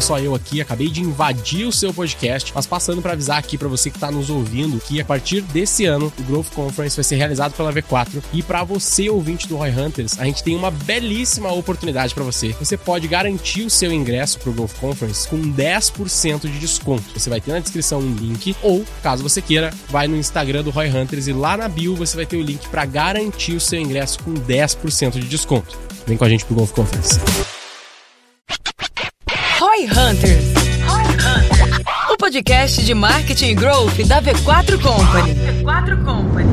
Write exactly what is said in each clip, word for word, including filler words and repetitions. é só eu aqui, acabei de invadir o seu podcast, mas passando para avisar aqui para você que está nos ouvindo que a partir desse ano o Growth Conference vai ser realizado pela V quatro e para você, ouvinte do Roy Hunters, a gente tem uma belíssima oportunidade para você. Você pode garantir o seu ingresso para o Growth Conference com dez por cento de desconto. Você vai ter na descrição um link ou, caso você queira, vai no Instagram do Roy Hunters e lá na bio você vai ter o link para garantir o seu ingresso com dez por cento de desconto. Vem com a gente pro Growth Conference. Roy Hunters, o podcast de marketing e growth da V quatro Company. V quatro Company.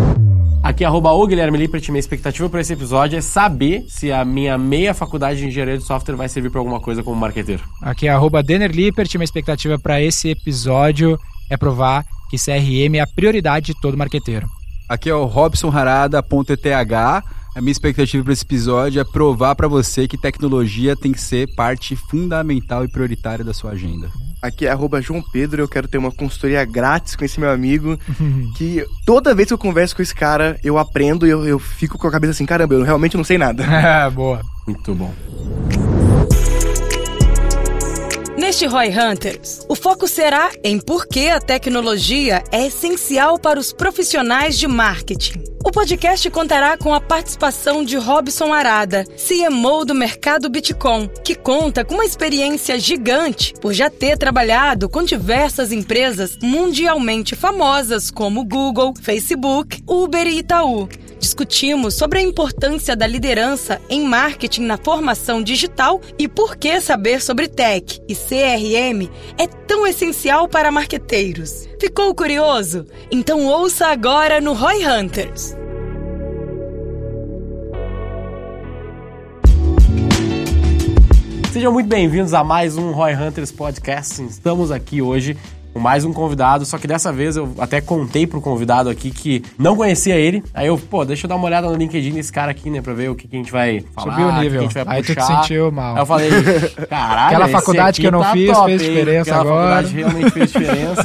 Aqui é arroba o Guilherme Lippert. Minha expectativa para esse episódio é saber se a minha meia faculdade de engenharia de software vai servir para alguma coisa como marqueteiro. Aqui é arroba Denner Lippert. Minha expectativa para esse episódio é provar que C R M é a prioridade de todo marqueteiro. Aqui é o Robson Harada, ponto E T H. A minha expectativa para esse episódio é provar para você que tecnologia tem que ser parte fundamental e prioritária da sua agenda. Aqui é arroba João Pedro, eu quero ter uma consultoria grátis com esse meu amigo, que toda vez que eu converso com esse cara, eu aprendo e eu, eu fico com a cabeça assim, caramba, eu realmente não sei nada. Ah, boa. Muito bom. Neste Roy Hunters, o foco será em por que a tecnologia é essencial para os profissionais de marketing. O podcast contará com a participação de Robson Harada, C M O do Mercado Bitcoin, que conta com uma experiência gigante por já ter trabalhado com diversas empresas mundialmente famosas como Google, Facebook, Uber e Itaú. Discutimos sobre a importância da liderança em marketing na formação digital e por que saber sobre tech e C R M é tão essencial para marqueteiros. Ficou curioso? Então ouça agora no Roy Hunters. Sejam muito bem-vindos a mais um Roy Hunters Podcast. Estamos aqui hoje mais um convidado, só que dessa vez eu até contei pro convidado aqui que não conhecia ele, aí eu, pô, deixa eu dar uma olhada no LinkedIn desse cara aqui, né, pra ver o que, que a gente vai falar, subiu o nível, o que a gente vai aí puxar. Aí tu te sentiu mal. Aí eu falei, caralho, aquela faculdade que eu não tá fiz, top, fez diferença aquela agora. Aquela faculdade realmente fez diferença.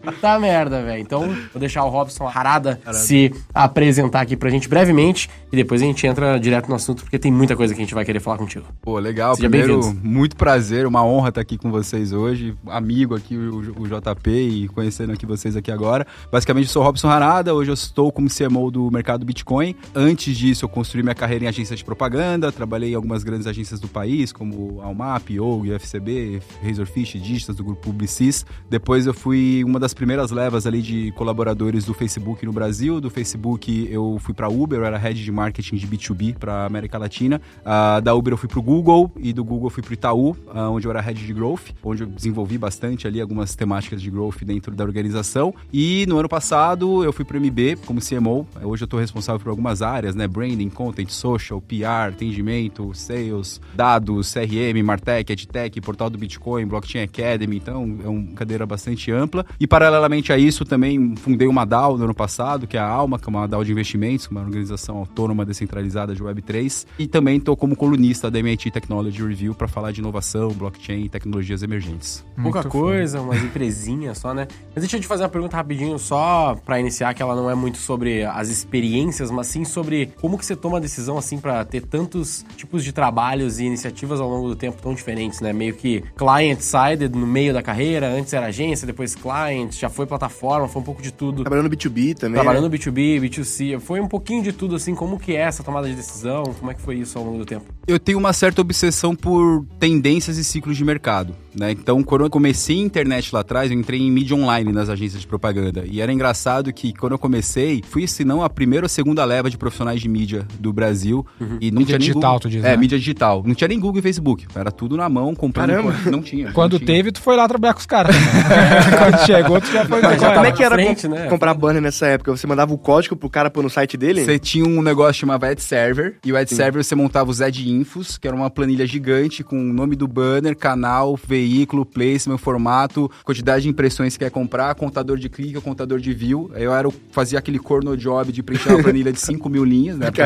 Puta merda, velho. Então, vou deixar o Robson Harada Caramba. se apresentar aqui pra gente brevemente e depois a gente entra direto no assunto, porque tem muita coisa que a gente vai querer falar contigo. Pô, legal. Seja primeiro, muito prazer, uma honra estar aqui com vocês hoje, amigo aqui, o, o J. e conhecendo aqui vocês aqui agora. Basicamente, eu sou Robson Harada, hoje eu estou como C M O do Mercado Bitcoin. Antes disso, eu construí minha carreira em agência de propaganda, trabalhei em algumas grandes agências do país, como a UMAP, O U G, U F C B, Razorfish, Digitas, do grupo Publicis. Depois eu fui uma das primeiras levas ali de colaboradores do Facebook no Brasil. Do Facebook eu fui para a Uber, eu era Head de Marketing de B dois B para a América Latina. Uh, da Uber eu fui para o Google e do Google eu fui para o Itaú, uh, onde eu era Head de Growth, onde eu desenvolvi bastante ali algumas temáticas de growth dentro da organização. E no ano passado eu fui para o M B como C M O. Hoje eu estou responsável por algumas áreas, né? Branding, content, social, P R, atendimento, sales, dados, C R M, Martech, EdTech, portal do Bitcoin, Blockchain Academy. Então é uma cadeira bastante ampla. E paralelamente a isso também fundei uma D A O no ano passado, que é a Alma, que é uma D A O de investimentos, uma organização autônoma descentralizada de Web três. E também estou como colunista da M I T Technology Review para falar de inovação, blockchain e tecnologias emergentes. Muito Pouca fã. coisa, umas empresas só, né? Mas deixa eu te fazer uma pergunta rapidinho só pra iniciar, que ela não é muito sobre as experiências, mas sim sobre como que você toma a decisão, assim, pra ter tantos tipos de trabalhos e iniciativas ao longo do tempo tão diferentes, né? Meio que client-sided no meio da carreira, antes era agência, depois client, já foi plataforma, foi um pouco de tudo. Trabalhando B dois B também, Trabalhando né? B dois B, B dois C, foi um pouquinho de tudo, assim, como que é essa tomada de decisão, como é que foi isso ao longo do tempo? Eu tenho uma certa obsessão por tendências e ciclos de mercado, né? Então, quando eu comecei a internet lá atrás, eu entrei em mídia online nas agências de propaganda. E era engraçado que, quando eu comecei, fui, se não, a primeira ou a segunda leva de profissionais de mídia do Brasil. Uhum. E não mídia tinha digital, Google. tu diz, É, né? mídia digital. Não tinha nem Google e Facebook. Era tudo na mão, comprando. Caramba. Coisa. Não tinha. Quando não tinha. teve, tu foi lá trabalhar com os caras. Quando chegou, tu já foi... Mas já como é que era frente, com, né? comprar banner nessa época? Você mandava o código pro cara pôr no site dele? Você tinha um negócio chamado Ad Server. E o Ad Sim. Server, você montava os Ad Infos, que era uma planilha gigante com o nome do banner, canal, veículo, placement, formato, quantidade quantidade de impressões que quer comprar, contador de clique, contador de view. Eu era, fazia aquele corno job de preencher uma planilha de cinco mil linhas, né? Porque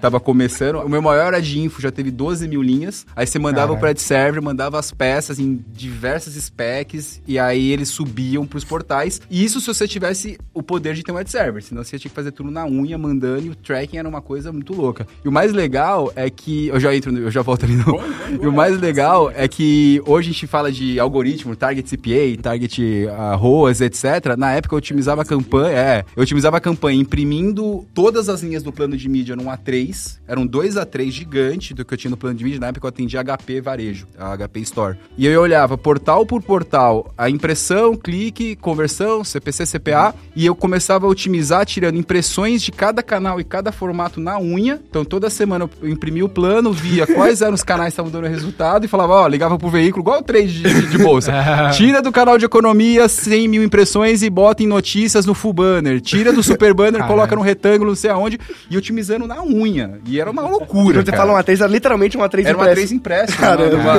tava começando. O meu maior era de info, já teve doze mil linhas. Aí você mandava para o server, mandava as peças em diversas specs e aí eles subiam para os portais. E isso se você tivesse o poder de ter um ad server, senão você tinha que fazer tudo na unha, mandando, e o tracking era uma coisa muito louca. E o mais legal é que... Eu já entro, eu já volto ali. No... E o mais legal é que hoje a gente fala de algoritmo, target C P A, target uh, R O A S, etcétera. Na época eu otimizava a campanha, é, eu otimizava a campanha imprimindo todas as linhas do plano de mídia num A três, eram dois A três gigante do que eu tinha no plano de mídia. Na época eu atendia H P varejo, a H P Store. E eu olhava portal por portal, a impressão, clique, conversão, C P C, C P A, e eu começava a otimizar tirando impressões de cada canal e cada formato na unha. Então toda semana eu imprimia o plano, via quais eram os canais que estavam dando resultado e falava, ó, ligava pro veículo, igual o trade de, de bolsa. Tira do canal de economia cem mil impressões e bota em notícias no full banner. Tira do super banner, caramba, coloca no retângulo, não sei aonde, e otimizando na unha. E era uma loucura. Quando você fala uma três, era literalmente uma três impressa. Era uma três impressa. Caramba. Numa,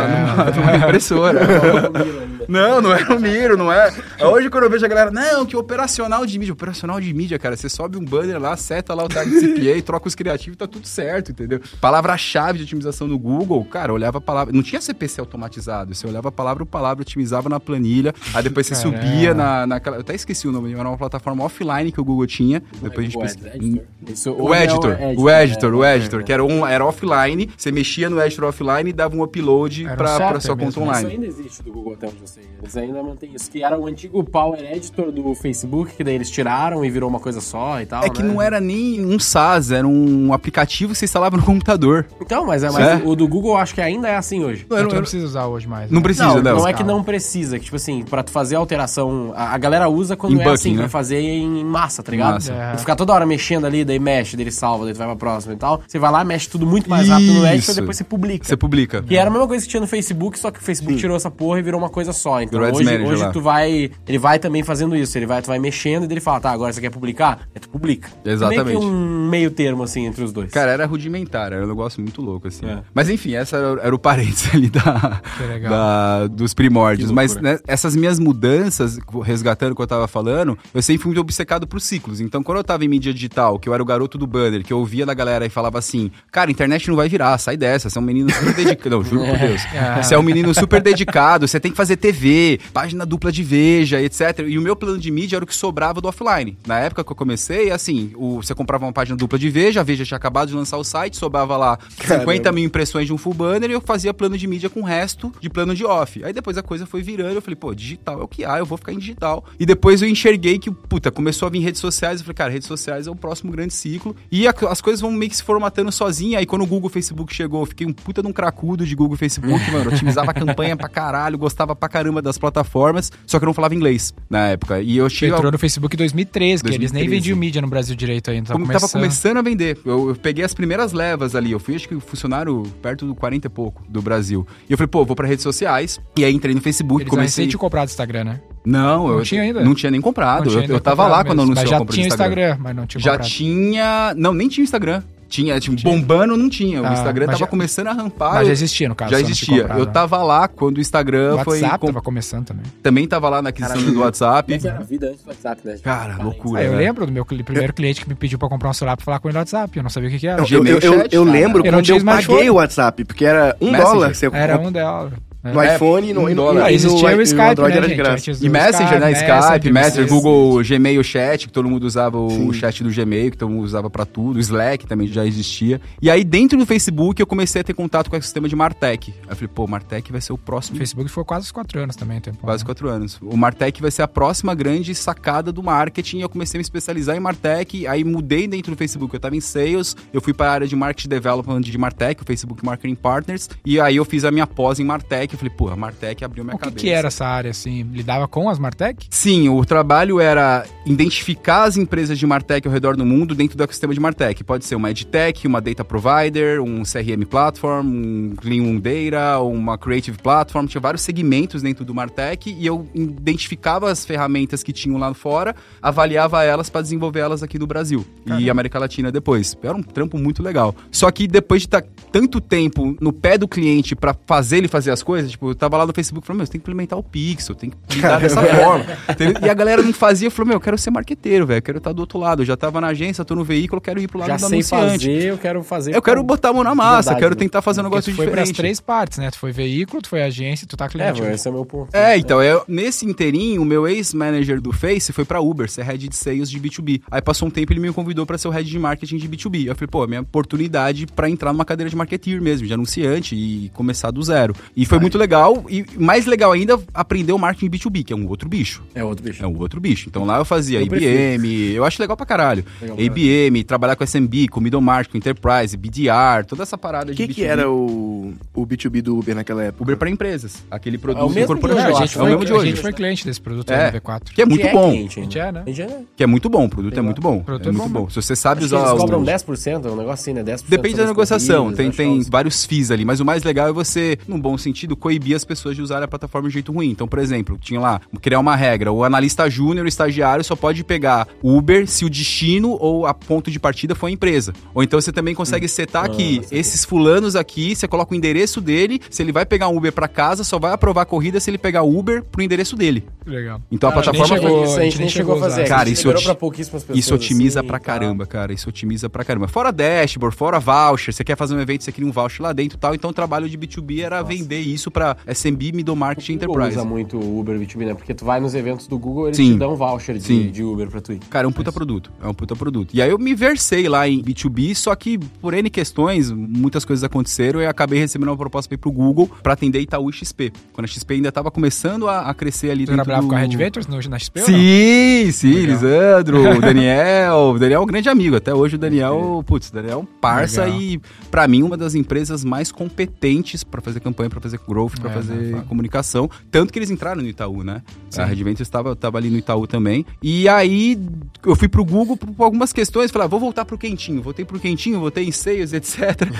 numa, numa impressora. Não, não era o Miro, não é. Hoje quando eu vejo a galera, não, que operacional de mídia. Operacional de mídia, cara, você sobe um banner lá, seta lá o target C P A, troca os criativos, tá tudo certo, entendeu? Palavra-chave de otimização no Google, cara, olhava a palavra, não tinha C P C automatizado, você olhava a palavra por palavra, otimizava na planilha, aí depois você Caramba. subia na, naquela, eu até esqueci o nome, era uma plataforma offline que o Google tinha, depois a gente pesquisa... O editor, o editor, o editor, que era, um, era offline, você mexia no editor offline e dava um upload um pra, pra sua mesmo. conta online. Isso ainda existe do Google até onde eu sei, eles ainda mantêm isso, que era o antigo Power Editor do Facebook, que daí eles tiraram e virou uma coisa só e tal, É que né? não era nem um SaaS, era um aplicativo que você instalava no computador. Então, mas, é, mas é? o do Google acho que ainda é assim hoje. Não, não, não precisa usar hoje mais. Né? Não precisa, não. Não, não é que não precisa, que tipo assim, pra tu fazer a alteração, a, a galera usa quando em é bucking, assim, né? Vai fazer em, em massa, tá ligado? Massa. É. Tu ficar toda hora mexendo ali, daí mexe, daí ele salva, daí tu vai pra próxima e tal. Você vai lá, mexe tudo muito mais rápido no editor, depois você publica. Você publica. Que é. era a mesma coisa que tinha no Facebook, só que o Facebook Sim. tirou essa porra e virou uma coisa só. Então hoje, hoje tu vai, ele vai também fazendo isso, ele vai, tu vai mexendo e daí ele fala, tá, agora você quer publicar? Aí tu publica. Exatamente. Meio que um meio termo, assim, entre os dois. Cara, era rudimentar, era um negócio muito louco, assim. É. Mas enfim, essa era o parênteses ali da, da, dos primórdios. Mas né, essas minhas mudanças, resgatando o que eu tava falando, eu sempre fui muito obcecado por ciclos. Então, quando eu tava em mídia digital, que eu era o garoto do banner, que eu ouvia da galera e falava assim, cara, internet não vai virar, sai dessa, você é um menino super dedicado. Não, juro por Deus. Você é um menino super dedicado, você tem que fazer T V, página dupla de Veja, etcétera. E o meu plano de mídia era o que sobrava do offline. Na época que eu comecei, assim, o, você comprava uma página dupla de Veja, a Veja tinha acabado de lançar o site, sobrava lá cinquenta mil impressões de um full banner e eu fazia plano de mídia com o resto de plano de off. Aí depois a coisa foi virando, eu falei, pô, digital é o que há, eu vou ficar em digital. E depois eu enxerguei que, puta, começou a vir redes sociais, eu falei, cara, redes sociais é o próximo grande ciclo. E a, as coisas vão meio que se formatando sozinha. Aí quando o Google Facebook chegou, eu fiquei um puta de um cracudo de Google Facebook, mano, eu otimizava a campanha pra caralho, gostava pra caramba das plataformas, só que eu não falava inglês na época. E eu cheguei... Entrou no Facebook em dois mil e treze, dois mil e treze, que eles nem vendiam mídia no Brasil direito ainda, tava começando. Tava começando a vender. Eu, eu peguei as primeiras levas ali, eu fui, acho que funcionário perto do quarenta e pouco do Brasil. E eu falei, pô, vou pra redes sociais. E aí entrei no Facebook, eles comecei... Eles tinha comprado o Instagram, né? Não, não eu tinha ainda. Não tinha nem comprado. Tinha eu, eu tava lá mesmo, quando anunciou a compra do Instagram. Já tinha Instagram, mas não tinha já comprado. Já tinha... Não, nem tinha Instagram. Tinha, tipo, bombando não tinha. O ah, Instagram tava já, começando a rampar. Mas já existia, no caso. Já existia. Comprado, eu tava lá quando o Instagram o foi... O WhatsApp comp... tava começando também. Também tava lá na aquisição Caramba. do WhatsApp. Mas era a vida antes do WhatsApp, né? Cara, ah, loucura. Ah, eu né? lembro do meu primeiro cliente que me pediu pra comprar um celular pra falar com ele no WhatsApp. Eu não sabia o que que era. Eu, eu, eu, eu lembro ah, quando eu, eu paguei o WhatsApp, porque era um Messenger. dólar. Que você era um dólar. No é, iPhone e no, um no, no, existia no, o Skype, no né, era de graça. E Messenger, né? Skype, Messenger, Messenger, Google, Gmail, Chat, que todo mundo usava o Sim. chat do Gmail, que todo mundo usava pra tudo. O Slack também já existia. E aí, dentro do Facebook, eu comecei a ter contato com o ecossistema de Martech. Aí eu falei, pô, Martech vai ser o próximo... O Facebook foi quase quatro anos também. Tempo, quase né? quatro anos. O Martech vai ser a próxima grande sacada do marketing. Eu comecei a me especializar em Martech, aí mudei dentro do Facebook. Eu tava em Sales, eu fui pra área de Market Development de Martech, o Facebook Marketing Partners, e aí eu fiz a minha pós em Martech. Eu falei, porra, a Martech abriu minha o que cabeça. O que era essa área, assim? Lidava com as Martech? Sim, o trabalho era identificar as empresas de Martech ao redor do mundo dentro do ecossistema de Martech. Pode ser uma EdTech, uma Data Provider, um C R M Platform, um Clean Data, uma Creative Platform. Tinha vários segmentos dentro do Martech e eu identificava as ferramentas que tinham lá fora, avaliava elas para desenvolver elas aqui no Brasil Caramba. e América Latina depois. Era um trampo muito legal. Só que depois de estar tanto tempo no pé do cliente para fazer ele fazer as coisas, coisa. Tipo, eu tava lá no Facebook e falei, meu, você tem que implementar o Pixel, tem que lidar dessa forma. E a galera não fazia, falou, meu, eu quero ser marqueteiro, velho, eu quero estar do outro lado. Eu já tava na agência, tô no veículo, eu quero ir pro lado já do anunciante. Fazer, eu quero fazer. Eu quero botar a mão na massa, verdade, eu quero tentar fazer um negócio diferente. Foi pras três partes, né? Tu foi veículo, tu foi agência, tu tá cliente. É, esse é o meu ponto. É, então, é. Eu, nesse inteirinho, o meu ex-manager do Face foi pra Uber, ser head de sales de B dois B. Aí passou um tempo, ele me convidou pra ser o head de marketing de B dois B. Eu falei, pô, minha oportunidade pra entrar numa cadeira de marketing mesmo, de anunciante e começar do zero. E foi Ai. muito legal, e mais legal ainda, aprender o marketing B dois B, que é um outro bicho. É outro bicho. É um outro bicho. Então lá eu fazia eu I B M, prefiro. eu acho legal pra caralho. Legal, I B M, cara. Trabalhar com S M B, com middle market, enterprise, B D R, toda essa parada que de B dois B. O que era o, o B dois B do Uber naquela época? Uber pra empresas. Aquele produto é corporativo. A gente foi, é o mesmo de hoje. A gente foi cliente desse produto é, no V quatro. Que é muito bom. A gente é, né? Que é muito bom, o produto é muito bom. O produto é muito bom. Se você sabe usar... Eles cobram dez por cento, é um negócio assim, né? dez por cento. Depende da negociação. Tem vários fees ali, mas o mais legal é você, num bom sentido, coibir as pessoas de usarem a plataforma de jeito ruim. Então, por exemplo, tinha lá, criar uma regra, o analista júnior, o estagiário, só pode pegar Uber se o destino ou a ponto de partida foi a empresa. Ou então você também consegue hum. setar ah, que esses fulanos aqui, você coloca o endereço dele, se ele vai pegar um Uber pra casa, só vai aprovar a corrida se ele pegar Uber pro endereço dele. Legal. Então cara, a plataforma... Nem chegou, isso, a gente nem chegou a fazer. Cara, isso, pra pouquíssimas pessoas, isso otimiza assim, pra caramba, tá. cara. Isso otimiza pra caramba. Fora dashboard, fora voucher, você quer fazer um evento, você cria um voucher lá dentro e tal. Então o trabalho de B dois B era Nossa. vender isso pra S M B, middle market e enterprise. Usa muito Uber B dois B, né? Porque tu vai nos eventos do Google, eles Sim. te dão voucher de, de Uber pra tu ir. Cara, é um puta é produto. É um puta produto. E aí eu me versei lá em B dois B, só que por N questões, muitas coisas aconteceram e eu acabei recebendo uma proposta pra ir pro Google pra atender Itaú e X P. Quando a X P ainda tava começando a, a crescer ali dentro do... Tu trabalhava com a Red Ventures no, na X P? Sim, sim, Legal. Lisandro, o Daniel. O Daniel é um grande amigo. Até hoje o Daniel, putz, o Daniel é um parça Legal. e pra mim uma das empresas mais competentes pra fazer campanha, pra fazer growth, pra é, fazer né, comunicação. Tanto que eles entraram no Itaú, né? Sim. A Red Ventures tava, tava ali no Itaú também. E aí eu fui pro Google por algumas questões, falei, ah, vou voltar pro quentinho. Voltei pro quentinho, voltei em sales, etcétera.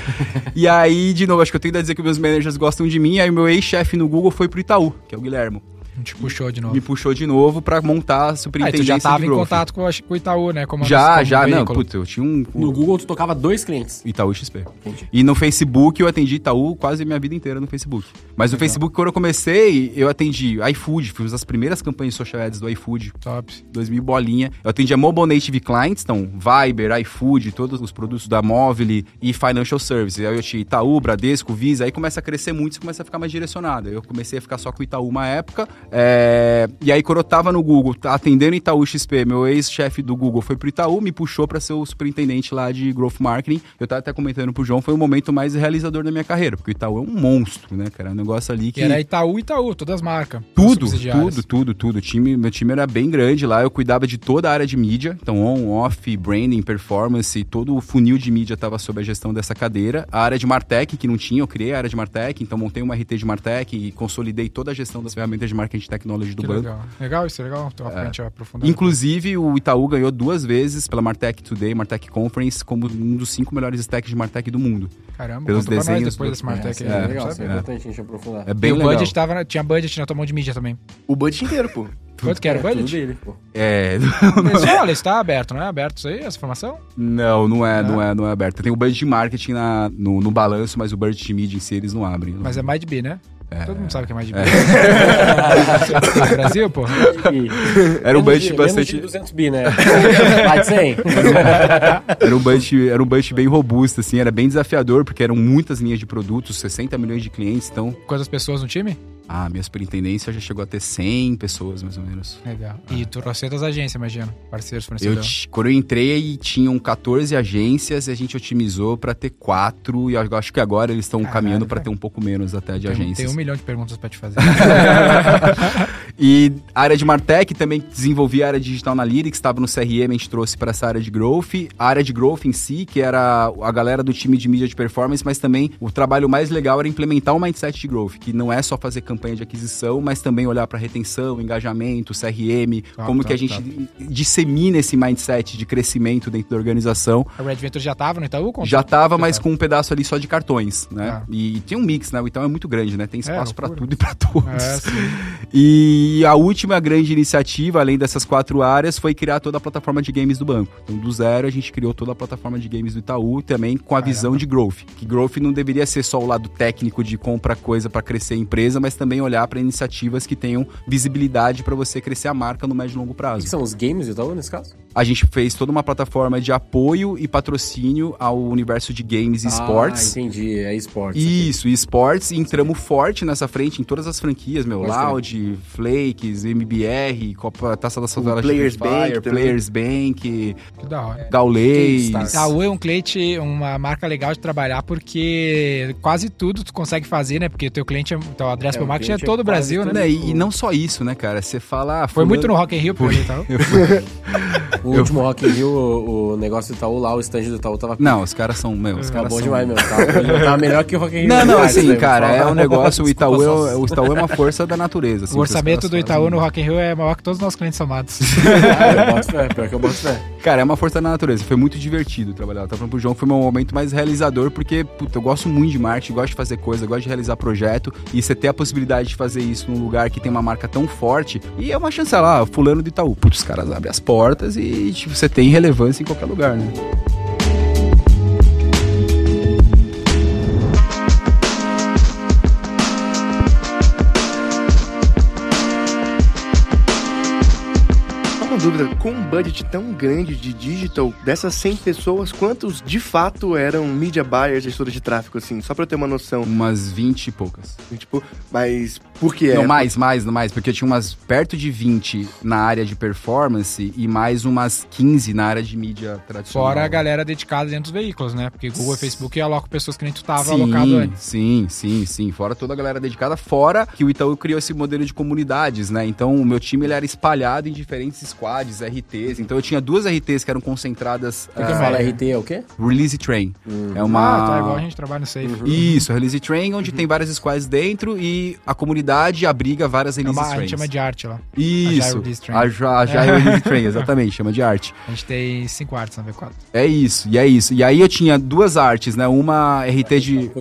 E aí, de novo, acho que eu tenho que dizer que meus managers gostam de mim. Aí meu ex-chefe no Google foi pro Itaú, que é o Guilherme. Te puxou de novo. Me puxou de novo pra montar a superintendência de growth. Ah, tu já tava em contato com, com o Itaú, né? Como já, como já. Um não, puta, eu tinha um... No Google tu tocava dois clientes. Itaú e X P. Entendi. E no Facebook eu atendi Itaú quase a minha vida inteira no Facebook. Mas Legal. no Facebook, quando eu comecei, eu atendi iFood. Fiz as primeiras campanhas social ads do iFood. Top. dois mil bolinha. Eu atendi a Mobile Native Clients, então Viber, iFood, todos os produtos da Móvel e Financial Services. Aí eu tinha Itaú, Bradesco, Visa. Aí começa a crescer muito, isso começa a ficar mais direcionado. Eu comecei a ficar só com o Itaú uma época... É, e aí quando eu tava no Google atendendo Itaú X P, meu ex-chefe do Google foi pro Itaú, me puxou pra ser o superintendente lá de Growth Marketing. Eu tava até comentando pro João, foi o momento mais realizador da minha carreira, porque o Itaú é um monstro, né, cara, é um negócio ali que... Era Itaú, Itaú, todas as marcas. Tudo, tudo, tudo, tudo. O time, meu time era bem grande lá, eu cuidava de toda a área de mídia, então on, off, branding, performance, todo o funil de mídia tava sob a gestão dessa cadeira. A área de Martech, que não tinha, eu criei a área de Martech, então montei uma R T de Martech e consolidei toda a gestão das ferramentas de Martech Marketing Technology do que banco. Legal. legal, isso é legal. Então, é. Gente vai aprofundar. Inclusive, o Itaú ganhou duas vezes pela Martech Today, Martech Conference, como um dos cinco melhores stacks de Martech do mundo. Caramba, pelos desenhos depois desse Martech. É, é, é legal, isso é importante a gente aprofundar. É bem e legal. O budget tava, tinha budget na tua mão de mídia também. O budget inteiro, pô. Quanto que era o budget? Dele, pô. É... Olha, está aberto, não é aberto isso aí, essa informação? Não, não é, ah. não é, não é aberto. Tem o budget de marketing na, no, no balanço, mas o budget de mídia em si eles não abrem. Não. Mas é mais de B, né? É. Todo mundo sabe que é mais de bi. É. Brasil, pô. Era um budget bastante... duzentos bi, né? Mais de cem. Era um budget, era um budget bem robusto, assim. Era bem desafiador, porque eram muitas linhas de produtos, sessenta milhões de clientes, então... Quantas pessoas no time? Ah, minha superintendência já chegou a ter cem pessoas, mais ou menos. Legal. Ah. E tu trouxe das agências, imagina, parceiros, fornecedores. Quando eu entrei, tinham catorze agências e a gente otimizou pra ter quatro. E eu acho que agora eles estão caminhando pra ter um pouco menos até de tem, agências. Tem um milhão de perguntas pra te fazer. E a área de Martech também desenvolvi a área de Digital Analytics, estava no C R M, a gente trouxe pra essa área de Growth. A área de Growth em si, que era a galera do time de mídia de performance, mas também o trabalho mais legal era implementar o mindset de Growth, que não é só fazer campanha de aquisição, mas também olhar para retenção, engajamento, C R M, top, como top, que a gente top. dissemina esse mindset de crescimento dentro da organização. A Red Ventures já estava no Itaú? Já estava, mas com um pedaço ali só de cartões, né? Ah. E, e tem um mix, né? O Itaú é muito grande, né? Tem espaço é, para tudo e para todos. É, e E a última grande iniciativa, além dessas quatro áreas, foi criar toda a plataforma de games do banco. Então, do zero, a gente criou toda a plataforma de games do Itaú, também com a Caramba. visão de growth. Que growth não deveria ser só o lado técnico de comprar coisa para crescer a empresa, mas também olhar para iniciativas que tenham visibilidade para você crescer a marca no médio e longo prazo. O que são os games do Itaú, nesse caso? A gente fez toda uma plataforma de apoio e patrocínio ao universo de games e ah, esportes. Ah, entendi. É esportes. Isso, e esportes. E entramos forte nessa frente em todas as franquias, meu. Loud, Flakes, M B R, Copa, Taça da Saudade, Players Bank, Players Bank. Que da hora. Gaulês. Itaú é um cliente, uma marca legal de trabalhar, porque quase tudo tu consegue fazer, né? Porque o teu cliente, teu address pro marketing é todo o Brasil, né? E não só isso, né, cara? Você fala... Foi muito no Rock in Rio, por aí, Itaú. O último eu... Rock in Rio, o, o negócio do Itaú lá, o stand do Itaú tava... Não, os caras são... Meu, os caras bom são... demais, meu. Tava, tava melhor que o Rock in Rio. Não, não, assim, daí, cara, é um negócio... O Itaú, é, o Itaú é uma força da natureza. Assim, o orçamento do Itaú no Rock in Rio é maior que todos os nossos clientes somados. Ah, eu boto fé, pior que eu boto fé. Cara, é uma força da natureza. Foi muito divertido trabalhar. Eu tava falando pro João que foi meu momento mais realizador, porque, puta, eu gosto muito de marketing, gosto de fazer coisa, gosto de realizar projeto, e você ter a possibilidade de fazer isso num lugar que tem uma marca tão forte, e é uma chance lá, fulano do Itaú. Putz, os caras abrem as portas e E, tipo, você tem relevância em qualquer lugar, né? Dúvida, com um budget tão grande de digital, dessas cem pessoas, quantos de fato eram media buyers, gestores de tráfego, assim? Só pra eu ter uma noção. Umas vinte e poucas. vinte e poucas. Mas por que é? Não, mais, mais, não mais. Porque eu tinha umas perto de vinte na área de performance e mais umas quinze na área de mídia tradicional. Fora a galera dedicada dentro dos veículos, né? Porque Google e Facebook alocam pessoas que nem tu tava sim, alocado antes. Sim, sim, sim. Fora toda a galera dedicada. Fora que o Itaú criou esse modelo de comunidades, né? Então, o meu time ele era espalhado em diferentes squads, R Ts. Então eu tinha duas R Ts que eram concentradas... O que uh, fala R T é o quê? Release Train. Uhum. É uma... Ah, tá, igual a gente trabalha no Safe. Uhum. Isso, Release Train, onde uhum. tem várias squads dentro e a comunidade abriga várias Release é uma, Trains. A gente chama de arte lá. Isso. A Agile é. Release Train. Exatamente, chama de arte. A gente tem cinco artes na V quatro. É isso, e é isso. E aí eu tinha duas artes, né? Uma R T de...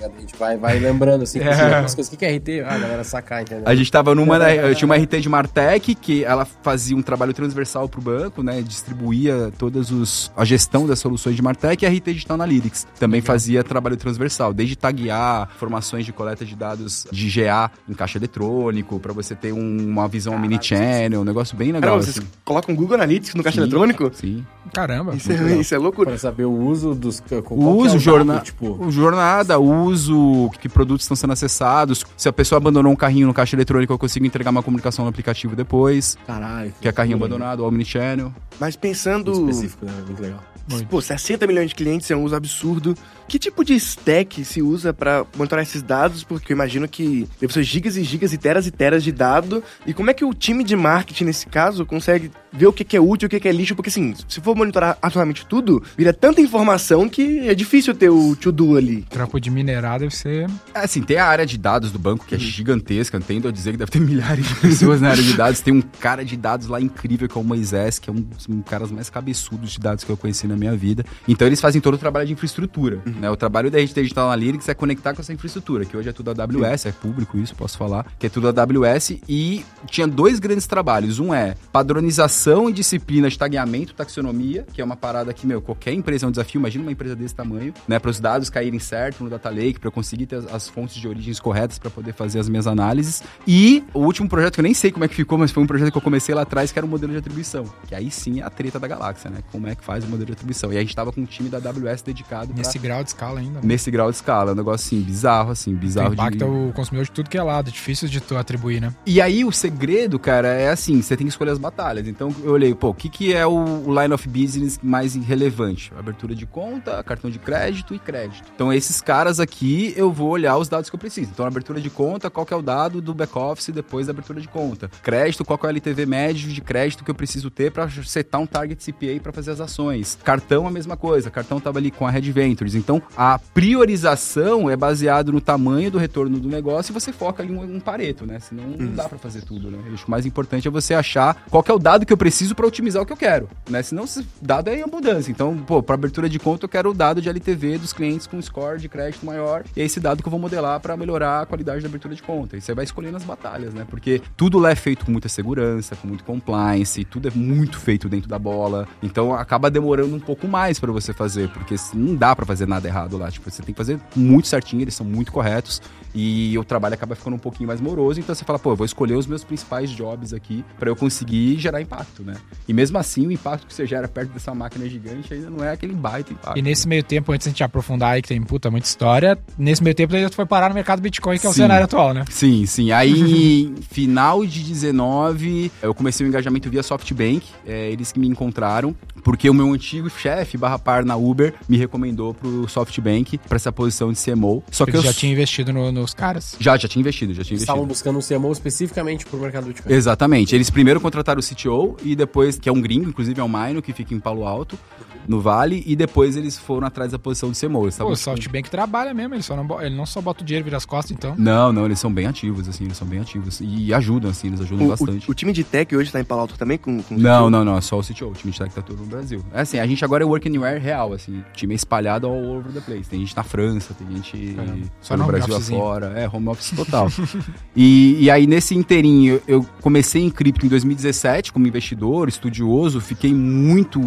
A gente vai, vai lembrando, assim, é. as coisas. O que é R T? Ah, a galera sacar, entendeu? A gente tava numa... Eu tinha uma R T de Martech, que ela fazia um trabalho transversal para o banco, né? Distribuía todas os, a gestão das soluções de Martech e a R T Digital Analytics. Também fazia trabalho transversal, desde taguear informações de coleta de dados de G A em caixa eletrônico, para você ter um, uma visão Caramba, mini-channel, um negócio bem legal. Caramba, assim. Vocês colocam Google Analytics no caixa sim, eletrônico? Sim. Caramba. Isso é, isso é loucura. Para saber o uso dos... O uso, é o jorna... dado, tipo... jornada, o uso, que produtos estão sendo acessados. Se a pessoa abandonou um carrinho no caixa eletrônico, eu consigo entregar uma comunicação no aplicativo depois. Caralho. Que é carrinho abandonado, omnichannel. Mas pensando... Muito específico, né? Muito legal. Muito. Pô, sessenta milhões de clientes é um uso absurdo. Que tipo de stack se usa para monitorar esses dados? Porque eu imagino que deve ser gigas e gigas e teras e teras de dado. E como é que o time de marketing, nesse caso, consegue ver o que é útil, o que é lixo? Porque, assim, se for monitorar absolutamente tudo, vira tanta informação que é difícil ter o to-do ali. Trampo de minerar deve ser... É, assim, tem a área de dados do banco, que é gigantesca. Tendo a dizer que deve ter milhares de pessoas na área de dados. Tem um cara de dados lá incrível, que é o Moisés, que é um dos caras mais cabeçudos de dados que eu conheci na minha vida. Então, eles fazem todo o trabalho de infraestrutura. Né, o trabalho da R T Digital Analytics é conectar com essa infraestrutura, que hoje é tudo A W S, sim, é público isso, posso falar, que é tudo A W S, e tinha dois grandes trabalhos. Um é padronização e disciplina de tagueamento, taxonomia, que é uma parada que, meu, qualquer empresa é um desafio, imagina uma empresa desse tamanho, né, para os dados caírem certo no Data Lake, para eu conseguir ter as, as fontes de origens corretas para poder fazer as minhas análises. E o último projeto, que eu nem sei como é que ficou, mas foi um projeto que eu comecei lá atrás, que era o modelo de atribuição, que aí sim é a treta da galáxia, né, como é que faz o modelo de atribuição. E a gente estava com um time da A W S dedicado para... Nesse grau de escala ainda. Né? Nesse grau de escala, um negócio assim, bizarro, assim, bizarro. Tu impacta de... o consumidor de tudo que é lado, difícil de tu atribuir, né? E aí o segredo, cara, é assim, você tem que escolher as batalhas. Então eu olhei, pô, o que, que é o line of business mais relevante? Abertura de conta, cartão de crédito e crédito. Então esses caras aqui, eu vou olhar os dados que eu preciso. Então abertura de conta, qual que é o dado do back office depois da abertura de conta? Crédito, qual que é o L T V médio de crédito que eu preciso ter para setar um target C P A para fazer as ações? Cartão, a mesma coisa. Cartão tava ali com a Red Ventures. Então, a priorização é baseada no tamanho do retorno do negócio e você foca em um, um pareto, né? Senão não dá pra fazer tudo, né? Eu acho que o mais importante é você achar qual que é o dado que eu preciso para otimizar o que eu quero, né? Senão esse dado é em abundância. Então, pô, para abertura de conta eu quero o dado de L T V dos clientes com score de crédito maior, e é esse dado que eu vou modelar para melhorar a qualidade da abertura de conta. E você vai escolhendo as batalhas, né? Porque tudo lá é feito com muita segurança, com muito compliance, e tudo é muito feito dentro da bola. Então, acaba demorando um pouco mais para você fazer, porque não dá para fazer nada errado lá. Tipo, você tem que fazer muito certinho, eles são muito corretos, e o trabalho acaba ficando um pouquinho mais moroso. Então, você fala, pô, eu vou escolher os meus principais jobs aqui para eu conseguir gerar impacto, né? E mesmo assim, o impacto que você gera perto dessa máquina gigante ainda não é aquele baita impacto. E nesse meio tempo, antes de a gente aprofundar aí, que tem, puta, muita história, nesse meio tempo, ele foi parar no mercado Bitcoin, que é o sim, cenário atual, né? Sim, sim. Aí, final de dezenove, eu comecei o engajamento via SoftBank, é, eles que me encontraram, porque o meu antigo chefe, barra par na Uber, me recomendou pro SoftBank, pra essa posição de C M O. Só que eu já tinha investido no, nos caras? Já, já tinha investido, já tinha investido. Estavam buscando um C M O especificamente pro mercado Bitcoin. Exatamente. Eles primeiro contrataram o C T O, e depois, que é um gringo, inclusive é um minor, que fica em Palo Alto, no Vale, e depois eles foram atrás da posição de C M O. Pô, o SoftBank trabalha mesmo, ele, só não, ele não só bota o dinheiro e vira as costas, então. Não, não, eles são bem ativos, assim, eles são bem ativos. E ajudam, assim, eles ajudam o, bastante. O, o time de tech hoje tá em Palo Alto também? Com, com não, não, não, é só o C T O, o time de tech tá todo no Brasil. É assim, a gente agora é work anywhere real, assim, o time é espalhado all over the place. Tem gente na França, tem gente só no Brasil afora. É, home office total. e, e aí, nesse inteirinho, eu comecei em cripto em dois mil e dezessete, como investidor, estudioso, fiquei muito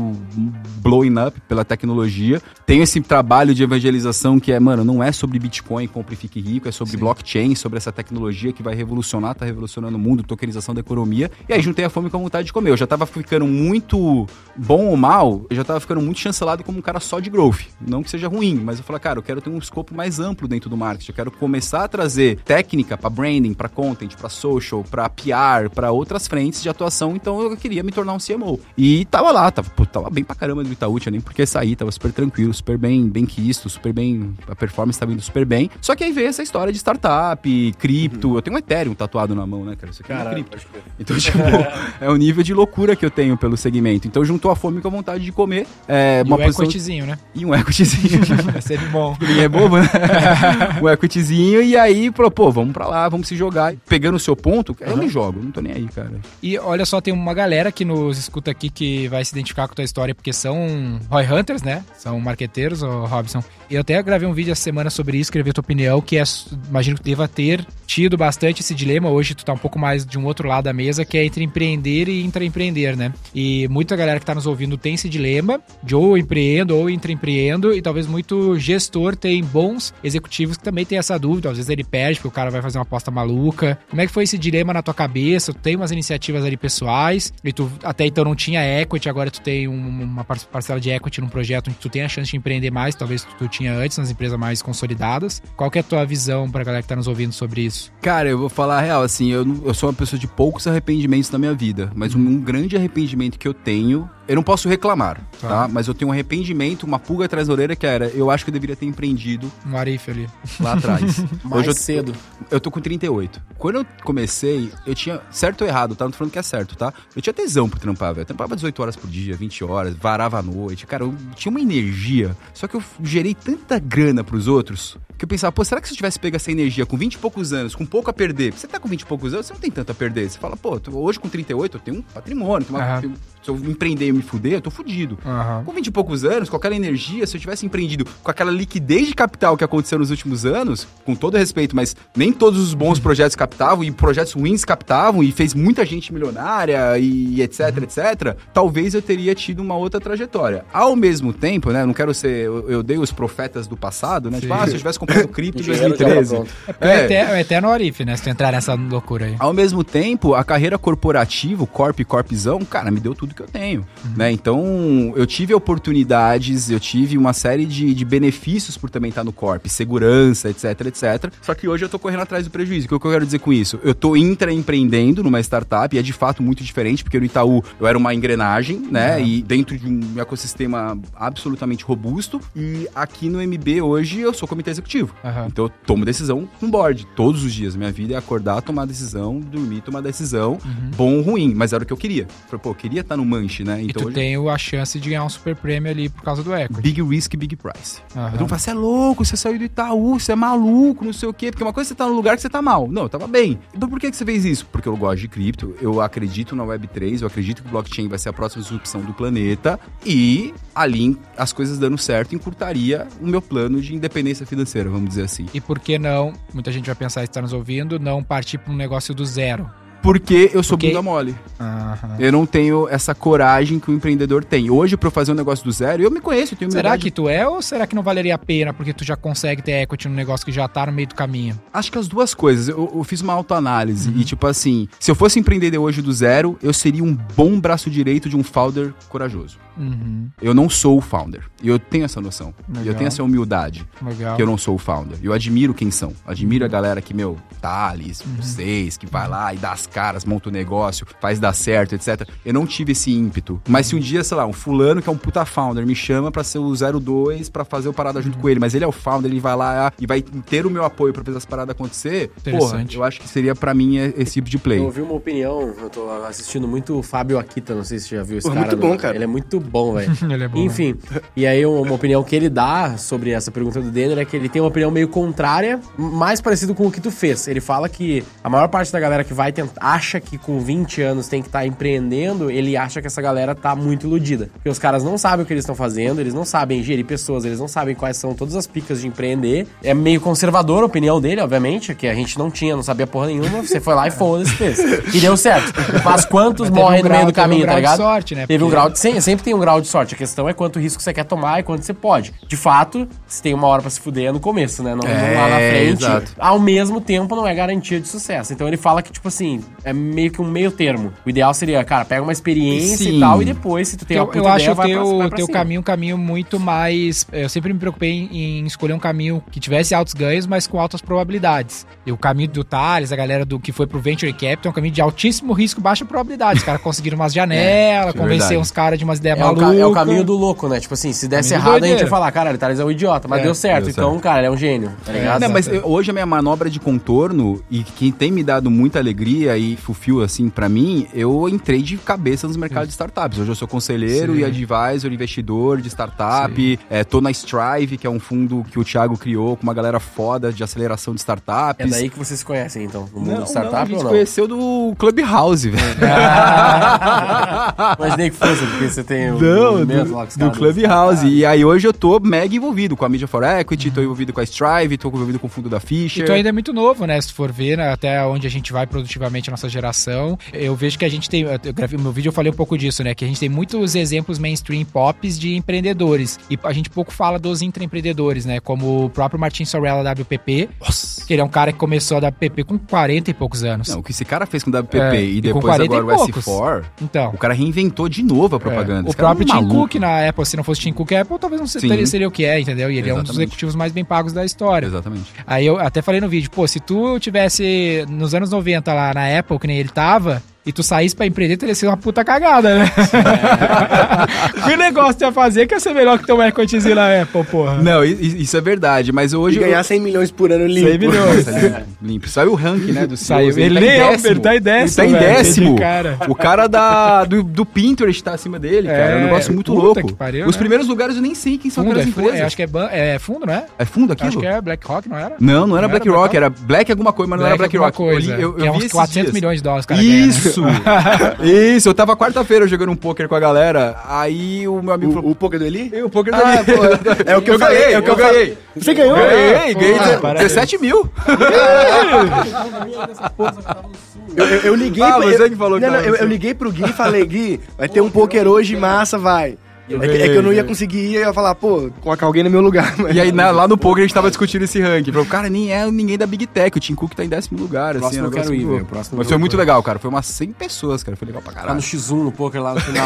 blowing up pela tecnologia. Tenho esse trabalho de evangelização que é, mano, não é sobre Bitcoin, compre e fique rico, é sobre Sim. blockchain, sobre essa tecnologia que vai revolucionar, tá revolucionando o mundo, tokenização da economia. E aí juntei a fome com a vontade de comer. Eu já tava ficando muito bom ou mal, eu já tava ficando muito chancelado como um cara só de growth. Não que seja ruim, mas eu falei, cara, eu quero ter um escopo mais amplo dentro do marketing. Eu quero começar a trazer técnica pra branding, pra content, pra social, pra P R, pra outras frentes de atuação. Então eu queria me tornar um C M O. E tava lá, tava, pô, tava bem pra caramba do Itaú, tinha nem porque sair, tava super tranquilo, super bem, bem que isto, super bem, a performance tava indo super bem. Só que aí veio essa história de startup, cripto, uhum. eu tenho um Ethereum tatuado na mão, né, cara? Isso aqui Caraca, é cripto. Que... Então, tipo, é o nível de loucura que eu tenho pelo segmento. Então, juntou a fome com a vontade de comer. É, e uma um posição... equityzinho, né? E um equityzinho. É sempre bom. E é bobo, né? um equityzinho, e aí, pô, pô, vamos pra lá, vamos se jogar. Pegando o seu ponto, eu uhum. me jogo, não tô nem aí, cara. E olha só, tem uma galera que nos escuta aqui que vai se identificar com a tua história, porque são Roy Hunters, né? São marqueteiros, ô Robson. Eu até gravei um vídeo essa semana sobre isso, escrevi a tua opinião, que é, imagino que deva ter tido bastante esse dilema. Hoje tu tá um pouco mais de um outro lado da mesa, que é entre empreender e intraempreender, né? E muita galera que tá nos ouvindo tem esse dilema de ou empreendo ou intraempreendo, e talvez muito gestor tem bons executivos que também tem essa dúvida. Às vezes ele perde porque o cara vai fazer uma aposta maluca. Como é que foi esse dilema na tua cabeça? Tu tem umas iniciativas ali pessoais e tu até então não tinha equity, agora tu tem uma parcela de equity num projeto onde tu tem a chance de empreender mais, talvez tu tinha antes nas empresas mais consolidadas. Qual que é a tua visão pra galera que tá nos ouvindo sobre isso? Cara, eu vou falar a real, assim, eu, eu sou uma pessoa de poucos arrependimentos na minha vida, mas um, um grande arrependimento que eu tenho, eu não posso reclamar, tá? tá? Mas eu tenho um arrependimento, uma pulga atrás da orelha, que era, eu acho que eu deveria ter empreendido... Um arife ali. Lá atrás. Mais Hoje eu, cedo. Eu, eu tô com trinta e oito. Quando eu comecei, eu tinha... Certo ou errado, tá? Não tô falando que é certo, tá? Eu tinha tesão pra trampar, velho. Eu trampava dezoito horas por dia, vinte horas, varava à noite. Cara, eu tinha uma energia. Só que eu gerei tanta grana pros outros, que eu pensava, pô, será que se eu tivesse pego essa energia com vinte e poucos anos, com pouco a perder... Você tá com vinte e poucos anos, você não tem tanto a perder. Você fala, pô, hoje com trinta e oito eu tenho um patrimônio, tenho uma... Uhum. Se eu empreender e me fuder, eu tô fudido. Uhum. Com vinte e poucos anos, com aquela energia, se eu tivesse empreendido com aquela liquidez de capital que aconteceu nos últimos anos, com todo respeito, mas nem todos os bons projetos captavam, e projetos ruins captavam, e fez muita gente milionária, e etc, uhum. etcétera. Talvez eu teria tido uma outra trajetória. Ao mesmo tempo, né, não quero ser... Eu, eu dei os profetas do passado, né? Sim. Tipo, ah, se eu tivesse comprado cripto em dois mil e treze... É o eterno orife, né? Se tu entrar nessa loucura aí. Ao mesmo tempo, a carreira corporativa, o corp e corpzão, cara, me deu tudo que eu tenho, uhum. né? Então, eu tive oportunidades, eu tive uma série de, de benefícios por também estar no corp, segurança, etc, etcétera. Só que hoje eu tô correndo atrás do prejuízo. O que eu quero dizer com isso? Eu tô intraempreendendo numa startup, e é de fato muito diferente, porque no Itaú eu era uma engrenagem, né? Uhum. E dentro de um ecossistema absolutamente robusto, e aqui no M B hoje eu sou comitê executivo. Uhum. Então, eu tomo decisão com board, todos os dias. Minha vida é acordar, tomar decisão, dormir, tomar decisão, uhum. bom ou ruim, mas era o que eu queria. Falei, pô, eu queria estar tá no manche, né? Então, e tu hoje... tem a chance de ganhar um super prêmio ali por causa do equity. Big risk, big price. Uhum. Então fala, você é louco, você saiu do Itaú, você é maluco, não sei o quê. Porque uma coisa você tá num lugar que você tá mal. Não, eu tava bem. Então por que que você fez isso? Porque eu gosto de cripto, eu acredito na web três, eu acredito que o blockchain vai ser a próxima disrupção do planeta e ali as coisas dando certo encurtaria o meu plano de independência financeira, vamos dizer assim. E por que não, muita gente vai pensar que está nos ouvindo, não partir para um negócio do zero? Porque eu sou Porque... bunda mole. Uhum. Eu não tenho essa coragem que o empreendedor tem. Hoje, para eu fazer um negócio do zero, eu me conheço. Eu tenho será humildade. Que tu é ou será que não valeria a pena porque tu já consegue ter equity no negócio que já tá no meio do caminho? Acho que as duas coisas. Eu, eu fiz uma autoanálise uhum. e tipo assim, se eu fosse empreender hoje do zero, eu seria um bom braço direito de um founder corajoso. Uhum. Eu não sou o founder. E eu tenho essa noção. Legal. Eu tenho essa humildade. Legal. Que eu não sou o founder. Eu admiro quem são. Admiro a galera que, meu, Thales, uhum. vocês, que vai lá e dá as caras, monta o negócio, faz dar certo, etcétera. Eu não tive esse ímpeto. Mas se um dia, sei lá, um fulano que é um puta founder me chama pra ser o zero dois pra fazer o parada junto uhum. com ele, mas ele é o founder, ele vai lá e vai ter o meu apoio pra fazer as paradas acontecer, porra, eu acho que seria pra mim esse tipo de play. Eu ouvi uma opinião, eu tô assistindo muito o Fábio Akita, não sei se você já viu esse porra, cara. Muito bom, no... cara. Ele é muito bom, velho. Ele é bom. Enfim, né? E aí uma opinião que ele dá sobre essa pergunta do Denner é que ele tem uma opinião meio contrária, mais parecido com o que tu fez. Ele fala que a maior parte da galera que vai tentar acha que com vinte anos tem que estar tá empreendendo, ele acha que essa galera tá muito iludida. Porque os caras não sabem o que eles estão fazendo, eles não sabem gerir pessoas, eles não sabem quais são todas as picas de empreender. É meio conservador a opinião dele, obviamente, que a gente não tinha, não sabia porra nenhuma, você foi lá e foda-se, fez. E deu certo. Mas quantos Mas morrem um grau, no meio do caminho, um tá ligado? Sorte, né? Teve porque... um grau de sorte, sempre tem um grau de sorte. A questão é quanto risco você quer tomar e quanto você pode. De fato, se tem uma hora pra se fuder é no começo, né? Não, é, não lá na frente. Exato. Ao mesmo tempo, não é garantia de sucesso. Então ele fala que, tipo assim, é meio que um meio termo. O ideal seria, cara, pega uma experiência Sim. e tal, e depois, se tu tem uma puta ideia, vai pra cima. Eu acho o teu caminho um caminho muito mais... Eu sempre me preocupei em, em escolher um caminho que tivesse altos ganhos, mas com altas probabilidades. E o caminho do Thales, a galera do que foi pro Venture Capital, é um caminho de altíssimo risco, baixa probabilidade. Os caras conseguiram umas janelas, é, convencer é uns caras de umas ideias é malucas. É o caminho do louco, né? Tipo assim, se desse errado, doideira. A gente ia falar, cara, o Thales é um idiota, mas é, deu certo. Deu então, certo. Cara, ele é um gênio. Tá ligado? Não, mas hoje a minha manobra de contorno, e que tem me dado muita alegria, e fulfill, assim, pra mim, eu entrei de cabeça nos mercados Sim. de startups. Hoje eu sou conselheiro Sim. e advisor, investidor de startup. É, tô na Strive, que é um fundo que o Thiago criou com uma galera foda de aceleração de startups. É daí que vocês conhecem, então, o mundo não, de startup não, a gente ou não? Conheceu do Clubhouse, velho. Ah, imaginei que fosse, porque você tem o... Não, do, do Clubhouse. Ah. E aí hoje eu tô mega envolvido com a Media for Equity, uhum. tô envolvido com a Strive, tô envolvido com o fundo da Fisher. E tu ainda é muito novo, né? Se tu for ver, né, até onde a gente vai produtivamente a nossa geração, eu vejo que a gente tem, eu gravei, no meu vídeo eu falei um pouco disso, né, que a gente tem muitos exemplos mainstream pops de empreendedores, e a gente pouco fala dos intraempreendedores, né, como o próprio Martin Sorrell da W P P, nossa. Que ele é um cara que começou a W P P com quarenta e poucos anos. Não, o que esse cara fez com a W P P é, e depois agora o S quatro, então, o cara reinventou de novo a propaganda. É, o próprio é um Tim maluco. Cook na Apple, se não fosse Tim Cook, a Apple talvez não seria, seria o que é, entendeu? E ele Exatamente. É um dos executivos mais bem pagos da história. Exatamente. Aí eu até falei no vídeo, pô, se tu tivesse nos anos noventa lá na Apple, que nem ele tava, e tu saísse pra empreender, teria sido uma puta cagada, né? Que negócio tu ia fazer que ia ser melhor que ter um equityzinho na Apple, porra. Não, isso é verdade, mas hoje... E ganhar cem milhões por ano limpo. cem milhões. É. Limpo. Saiu o ranking, né? Do Saiu. Ele, ele, tá é, ele tá em décimo. Ele tá em décimo. Velho, cara. O cara da, do, do Pinterest tá acima dele, cara. É, é um negócio muito louco. Pariu, Os né? primeiros lugares eu nem sei quem são fundo, aquelas é, empresas. É, acho que é, ban- é fundo, não é? É fundo aquilo? Acho que é BlackRock, não era? Não, não, não era BlackRock. Era Black alguma coisa, mas não era BlackRock. É uns quatrocentos milhões de dólares, cara. Isso! Isso, eu tava quarta-feira jogando um pôquer com a galera, aí o meu amigo o, falou... O pôquer do Eli? Eu, o pôquer do ah, Eli. Pô, é o que eu, eu ganhei, é o que eu, eu ganhei. ganhei. Você ganhou? Ganhei, ganhei ah, dezessete mil. Eu, eu, eu liguei ah, pra... Você que falou não, que não, eu, eu liguei pro Gui e falei, Gui, vai ter um pôquer hoje, massa, vai. É que, é que eu não ia conseguir ir, eu ia falar, pô, coloca alguém no meu lugar. Mas... E aí na, lá no poker a gente tava discutindo esse ranking. Falei, cara, nem é ninguém da Big Tech, o Tim Cook tá em décimo lugar. O próximo assim, eu quero ir, velho. Mas foi meu, muito cara. Legal, cara. Foi umas cem pessoas, cara. Foi legal pra caralho. Tá no X um no poker lá no final.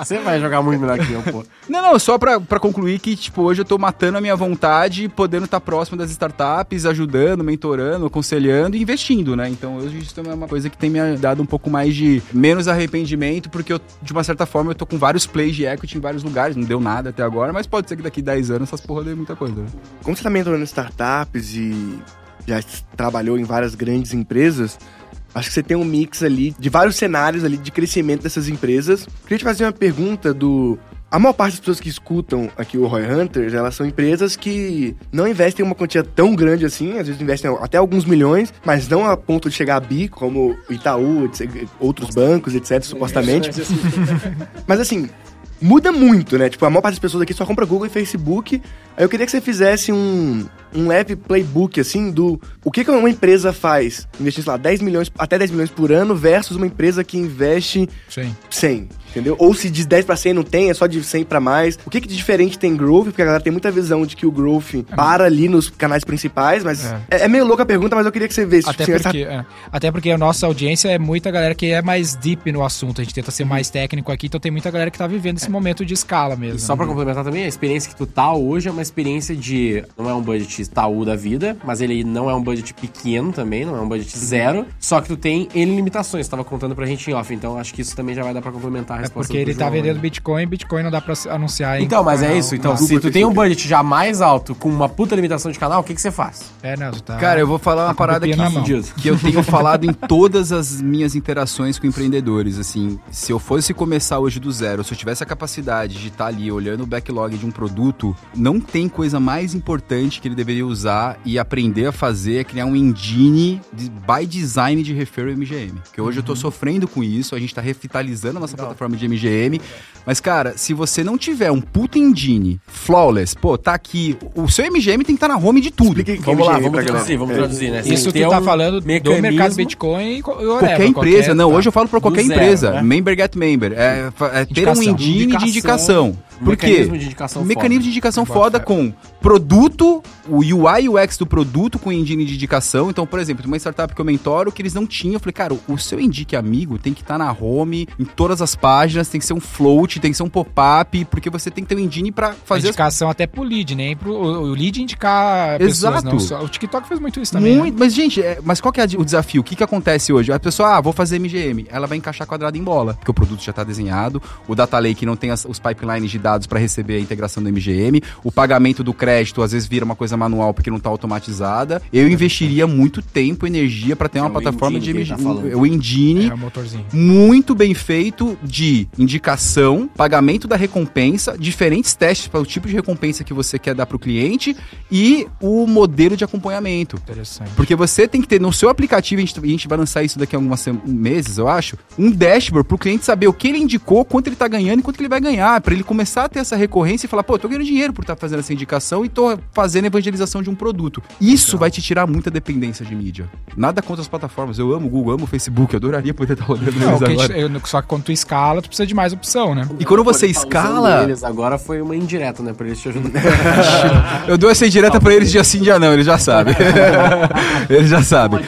Você vai jogar muito melhor que eu, pô. Não, não, só pra, pra concluir que, tipo, hoje eu tô matando a minha vontade, podendo estar tá próximo das startups, ajudando, mentorando, aconselhando e investindo, né? Então hoje isso também é uma coisa que tem me dado um pouco mais de menos arrependimento, porque eu, de uma certa forma, eu tô com vários plays de equity em vários lugares, não deu nada até agora, mas pode ser que daqui dez anos essas porra dê muita coisa. Né? Como você tá mentorando startups e já trabalhou em várias grandes empresas, Acho que você tem um mix ali de vários cenários ali de crescimento dessas empresas. Queria te fazer uma pergunta do... A maior parte das pessoas que escutam aqui o Roy Hunters, elas são empresas que não investem uma quantia tão grande assim, às vezes investem até alguns milhões, mas não a ponto de chegar a bi, como Itaú, outros bancos, etcétera, supostamente. Mas assim... Muda muito, né? Tipo, a maior parte das pessoas aqui só compra Google e Facebook. Aí eu queria que você fizesse um, um leve playbook, assim, do... O que, que uma empresa faz investindo, sei lá, dez milhões, até dez milhões por ano versus uma empresa que investe cem, entendeu? Ou se de dez para cem não tem, é só de cem para mais. O que, que de diferente tem Growth? Porque a galera tem muita visão de que o Growth é para ali nos canais principais, mas é, é, é meio louca a pergunta, mas eu queria que você visse. Até, tipo, porque, essa... é. Até porque a nossa audiência é muita galera que é mais deep no assunto. A gente tenta ser uhum. mais técnico aqui, então tem muita galera que tá vivendo esse momento de escala mesmo. E só pra complementar também, a experiência que tu tá hoje é uma experiência de... Não é um budget Itaú da vida, mas ele não é um budget pequeno também, não é um budget zero, só que tu tem ele limitações. Tu tava contando pra gente em off, então acho que isso também já vai dar pra complementar a resposta. É porque ele João, tá vendendo né? Bitcoin, Bitcoin não dá pra anunciar. Em então, mas canal, é isso. Então, se tu tem um budget já mais alto, com uma puta limitação de canal, o que que você faz? É, não, tá... Cara, eu vou falar uma tá parada aqui que eu tenho falado em todas as minhas interações com empreendedores, assim, se eu fosse começar hoje do zero, se eu tivesse a capacidade de estar ali olhando o backlog de um produto, não tem coisa mais importante que ele deveria usar e aprender a fazer, é criar um engine de, by design de referral M G M. Porque hoje uhum. eu tô sofrendo com isso, a gente tá revitalizando a nossa Legal. plataforma de M G M, mas cara, se você não tiver um puto engine flawless, pô, tá aqui, o seu M G M tem que estar tá na home de tudo. Explica, vamos lá, vamos traduzir, vamos traduzir, né? Isso tu tá um falando do mercado Bitcoin e qualquer empresa, qualquer, não, tá. hoje eu falo pra qualquer zero, empresa, né? Member get member, é, é ter um engine de indicação. Por quê? Mecanismo de indicação foda. Mecanismo de indicação foda com produto, o U I e U X do produto com engine de indicação. Então, por exemplo, uma startup que eu mentoro que eles não tinham, eu falei, cara, o seu indique amigo tem que estar tá na home, em todas as páginas, tem que ser um float, tem que ser um pop-up, porque você tem que ter um engine pra fazer... Indicação as... até pro lead, né? Pro, o lead indicar pessoas. Exato. Não só. O TikTok fez muito isso também. Muito, né? Mas, gente, é, mas qual que é o desafio? O que que acontece hoje? A pessoa, ah, vou fazer M G M. Ela vai encaixar quadrado em bola, porque o produto já tá desenhado, o data lake não tem as, os pipelines de dados para receber a integração do M G M, o pagamento do crédito às vezes vira uma coisa manual porque não tá automatizada. Eu investiria muito tempo e energia para ter uma é plataforma de M G M, tá o engine é, é muito bem feito de indicação, pagamento da recompensa, diferentes testes para o tipo de recompensa que você quer dar para o cliente e o modelo de acompanhamento. Interessante. Porque você tem que ter no seu aplicativo, a gente, a gente vai lançar isso daqui a algumas meses, eu acho, um dashboard para o cliente saber o que ele indicou, quanto ele tá ganhando e quanto ele vai ganhar, para ele começar a ter essa recorrência e falar, pô, eu tô ganhando dinheiro por estar tá fazendo essa indicação e tô fazendo a evangelização de um produto. Isso então vai te tirar muita dependência de mídia. Nada contra as plataformas. Eu amo o Google, amo o Facebook, eu adoraria poder estar tá olhando eles agora. Gente, eu, só que quando tu escala, tu precisa de mais opção, né? E quando você escala... Eles agora foi uma indireta, né? Pra eles te ajudando. Eu dou essa indireta pra eles de assim, já não, eles já sabem. Eles já sabem.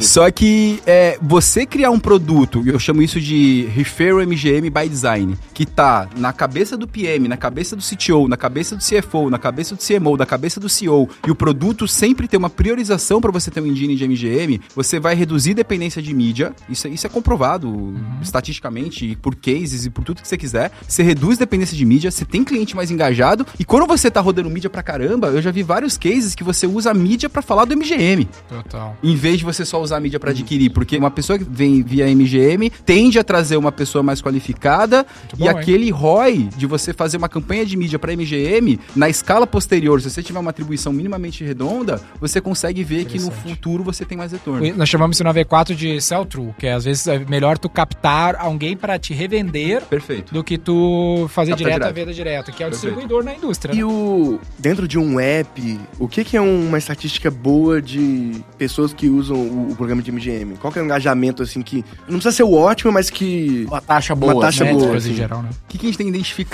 Só que é, você criar um produto, eu chamo isso de Referral M G M by Design, que tá na cabeça cabeça do P M, na cabeça do C T O, na cabeça do C F O, na cabeça do C M O, na cabeça do C E O, e o produto sempre tem uma priorização para você ter um engine de M G M, você vai reduzir dependência de mídia, isso, isso é comprovado uhum. estatisticamente, por cases e por tudo que você quiser, você reduz dependência de mídia, você tem cliente mais engajado, e quando você tá rodando mídia pra caramba, eu já vi vários cases que você usa a mídia para falar do M G M. Total. Em vez de você só usar a mídia para adquirir, porque uma pessoa que vem via M G M tende a trazer uma pessoa mais qualificada, bom, e aquele hein? R O I de você fazer uma campanha de mídia para M G M, na escala posterior, se você tiver uma atribuição minimamente redonda, você consegue ver que no futuro você tem mais retorno. Nós chamamos isso na V quatro de sell-through, que é, às vezes é melhor tu captar alguém para te revender Perfeito. do que tu fazer Capta direto, direto a venda direto, que é o Perfeito. distribuidor na indústria. E o dentro de um app, o que, que é uma estatística boa de pessoas que usam o, o programa de M G M? Qual que é o engajamento, assim, que não precisa ser o ótimo, mas que... Uma taxa boa. Uma taxa né? boa, assim. Em geral, né? O que, que a gente tem identificado?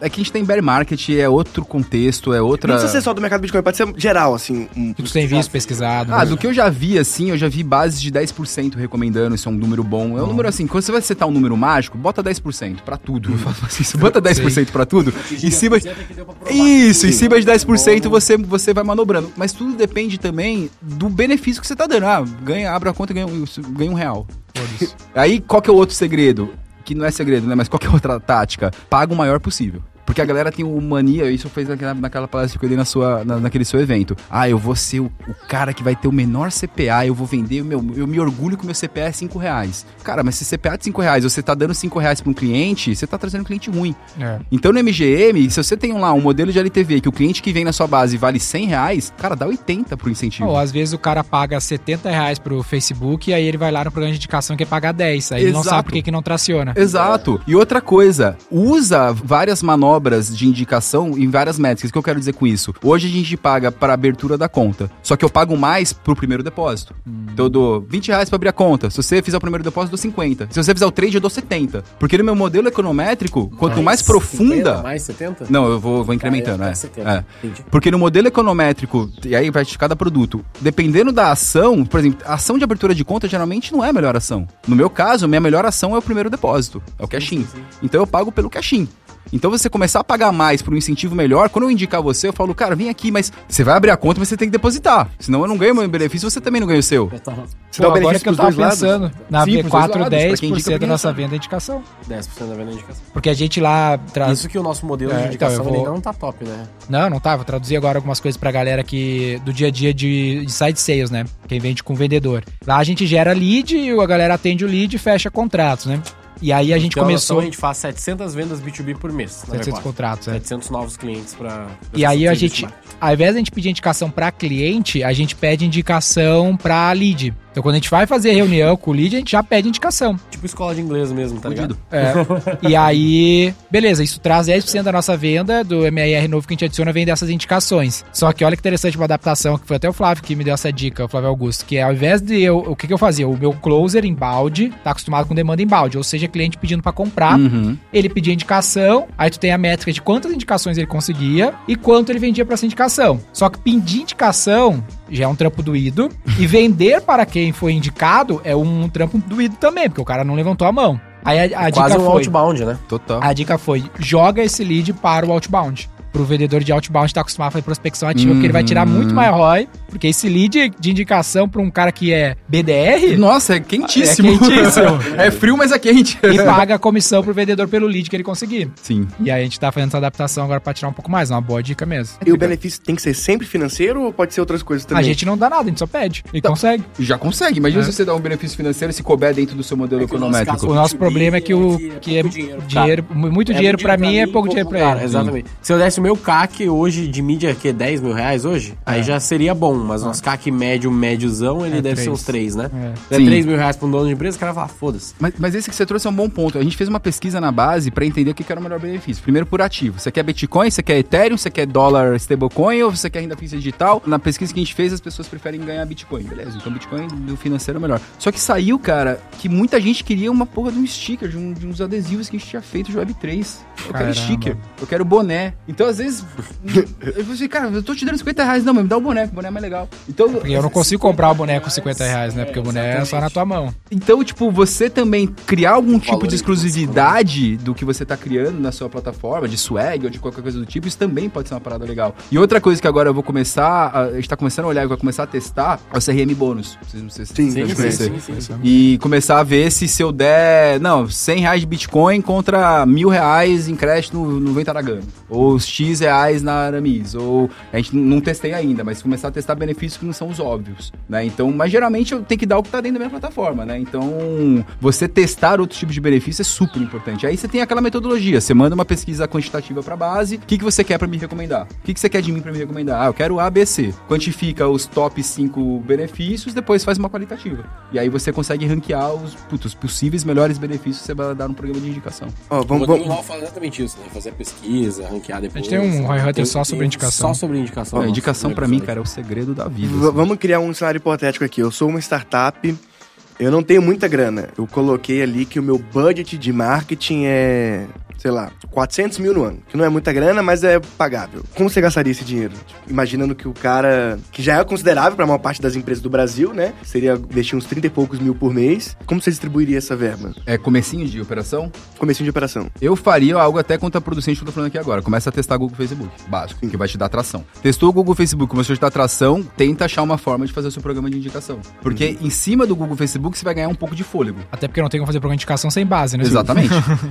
É que a gente tem bear market, é outro contexto, é outra... Não precisa ser só do mercado Bitcoin, pode ser geral, assim. Um... Tu tem visto, pesquisado. Ah, né? Do que eu já vi, assim, eu já vi bases de dez por cento recomendando, isso é um número bom. É um hum. número assim, quando você vai setar um número mágico, bota dez por cento pra tudo. Hum. Assim, bota dez por cento pra tudo. Em cima de... Isso, em cima de dez por cento você, você vai manobrando. Mas tudo depende também do benefício que você tá dando. Ah, ganha, abre a conta e ganha, ganha um real. Aí, qual que é o outro segredo? Que não é segredo, né? Mas qual que é outra tática? Paga o maior possível. Porque a galera tem uma mania, isso fez naquela, naquela palestra que eu dei na sua, na, naquele seu evento. Ah, eu vou ser o, o cara que vai ter o menor C P A, eu vou vender, meu, eu me orgulho que o meu C P A é cinco reais. Cara, mas se C P A é de cinco reais, você tá dando cinco reais para um cliente, você tá trazendo um cliente ruim. É. Então no M G M, se você tem lá um modelo de L T V que o cliente que vem na sua base vale cem reais, cara, dá oitenta pro incentivo. Ou às vezes o cara paga setenta reais pro Facebook e aí ele vai lá no programa de indicação que é pagar dez. Aí Exato. Ele não sabe por que que não traciona. Exato. E outra coisa, usa várias manobras de indicação em várias métricas. O que eu quero dizer com isso? Hoje a gente paga para abertura da conta, só que eu pago mais pro primeiro depósito. Hum. Então eu dou vinte reais para abrir a conta. Se você fizer o primeiro depósito, eu dou cinquenta. Se você fizer o trade, eu dou setenta. Porque no meu modelo econométrico, quanto mais, mais profunda... setenta, mais setenta? Não, eu vou, vou incrementando. Ah, eu é, é. Porque no modelo econométrico, e aí vai de cada produto, dependendo da ação, por exemplo, a ação de abertura de conta geralmente não é a melhor ação. No meu caso, minha melhor ação é o primeiro depósito, é o cash-in. Então eu pago pelo cash-in. Então você começar a pagar mais por um incentivo melhor, quando eu indicar você, eu falo, cara, vem aqui, mas você vai abrir a conta, mas você tem que depositar. Senão eu não ganho meu benefício, você também não ganha o seu. Você Pô, dá o benefício que eu tava pensando. Lados. Na Sim, V quatro, dez por cento da nossa venda é indicação. dez por cento da venda é indicação. Porque a gente lá... Tra... Isso que o nosso modelo é, de indicação então, vou... ainda não tá top, né? Não, não tá. Vou traduzir agora algumas coisas pra galera que do dia a dia de, de side sales, né? Quem vende com vendedor. Lá a gente gera lead, a galera atende o lead e fecha contratos, né? E aí a gente então, começou... Então a gente faz setecentas vendas B dois B por mês. setecentos contratos, é. setecentos novos clientes para... E aí a gente, ao invés de a gente pedir indicação para cliente, a gente pede indicação para lead. Então quando a gente vai fazer reunião com o lead, a gente já pede indicação. Tipo escola de inglês mesmo, tá Fudido. ligado? É. E aí, beleza, isso traz dez por cento da nossa venda, do M R R novo que a gente adiciona, vem dessas indicações. Só que olha que interessante uma adaptação, que foi até o Flávio que me deu essa dica, o Flávio Augusto, que é ao invés de eu... O que, que eu fazia? O meu closer em balde, tá acostumado com demanda em balde, ou seja, cliente pedindo pra comprar, uhum. ele pedia indicação, aí tu tem a métrica de quantas indicações ele conseguia e quanto ele vendia pra essa indicação. Só que pedir indicação já é um trampo doído, e vender para quem foi indicado é um trampo doído também, porque o cara não levantou a mão. Aí a, a dica foi... Quase um outbound, né? Total. A dica foi, joga esse lead para o outbound. Pro vendedor de outbound tá acostumado a fazer prospecção ativa, hum. porque ele vai tirar muito mais R O I, porque esse lead de indicação pra um cara que é B D R... Nossa, é quentíssimo. É quentíssimo. É frio, mas é quente. E paga a comissão pro vendedor pelo lead que ele conseguir. Sim. E aí a gente tá fazendo essa adaptação agora pra tirar um pouco mais, é uma boa dica mesmo. E o benefício tem que ser sempre financeiro ou pode ser outras coisas também? A gente não dá nada, a gente só pede e então, consegue. Já consegue. Imagina é. se você dá um benefício financeiro e se couber dentro do seu modelo é econômico. O nosso B, problema é que, o, que é, que é dinheiro, dinheiro tá. muito é dinheiro pra mim e é pouco dinheiro pra ele. Exatamente. Se eu desse o meu C A C hoje de mídia, que é dez mil reais hoje, é. aí já seria bom, mas nosso C A C médio, médiozão, ele é deve três. Ser uns três, né? É. Se é três mil reais pra um dono de empresa, o cara vai falar, foda-se. Mas, mas esse que você trouxe é um bom ponto. A gente fez uma pesquisa na base pra entender o que era o melhor benefício. Primeiro por ativo. Você quer Bitcoin, você quer Ethereum, você quer dólar stablecoin ou você quer renda fixa digital? Na pesquisa que a gente fez, as pessoas preferem ganhar Bitcoin. Beleza, então Bitcoin do financeiro é melhor. Só que saiu, cara, que muita gente queria uma porra de um sticker, de, um, de uns adesivos que a gente tinha feito de Web três. Eu Caramba. quero sticker, eu quero boné. Então, às vezes, eu falei, cara, eu tô te dando cinquenta reais, não, mas me dá o boneco, o boneco é mais legal. Então, porque eu não consigo comprar o boneco com cinquenta reais, né? Porque é, o boneco é só na tua mão. Então, tipo, você também criar algum tipo de exclusividade do que você tá criando na sua plataforma, de swag ou de qualquer coisa do tipo, isso também pode ser uma parada legal. E outra coisa que agora eu vou começar, a gente tá começando a olhar e vai começar a testar, é o C R M bônus. Vocês não sei se sim, sim, sim, sim, sim, sim. E começar a ver se se eu der, não, cem reais de Bitcoin contra mil reais em crédito no, no Ventaragami. Ou os X reais na Aramis, ou... A gente não testei ainda, mas começar a testar benefícios que não são os óbvios, né? Então, mas geralmente eu tenho que dar o que tá dentro da minha plataforma, né? Então, você testar outros tipos de benefícios é super importante. Aí você tem aquela metodologia, você manda uma pesquisa quantitativa pra base, o que, que você quer pra me recomendar? O que, que você quer de mim pra me recomendar? Ah, eu quero A, B, C. Quantifica os top cinco benefícios, depois faz uma qualitativa. E aí você consegue ranquear os, putz, os possíveis melhores benefícios que você vai dar no programa de indicação. Ó, vamos... vamos... O Rodrigo fala exatamente isso, né? Fazer pesquisa, ranquear. Depois, a gente tem um Roy Hunters só sobre indicação. Só sobre indicação. É, indicação pra mim, cara, é o segredo da vida. V- assim. Vamos criar um cenário hipotético aqui. Eu sou uma startup, eu não tenho muita grana. Eu coloquei ali que o meu budget de marketing é, sei lá, quatrocentos mil no ano. Que não é muita grana, mas é pagável. Como você gastaria esse dinheiro? Tipo, imaginando que o cara, que já é considerável pra maior parte das empresas do Brasil, né? Seria investir uns trinta e poucos mil por mês. Como você distribuiria essa verba? É comecinho de operação? Comecinho de operação. Eu faria algo até contraproducente que eu tô falando aqui agora. Começa a testar Google e Facebook, básico, Sim. que vai te dar atração. Testou o Google e Facebook, começou a te dar atração, tenta achar uma forma de fazer o seu programa de indicação. Porque hum. em cima do Google e Facebook você vai ganhar um pouco de fôlego. Até porque não tem como fazer programa de indicação sem base, né? Exatamente.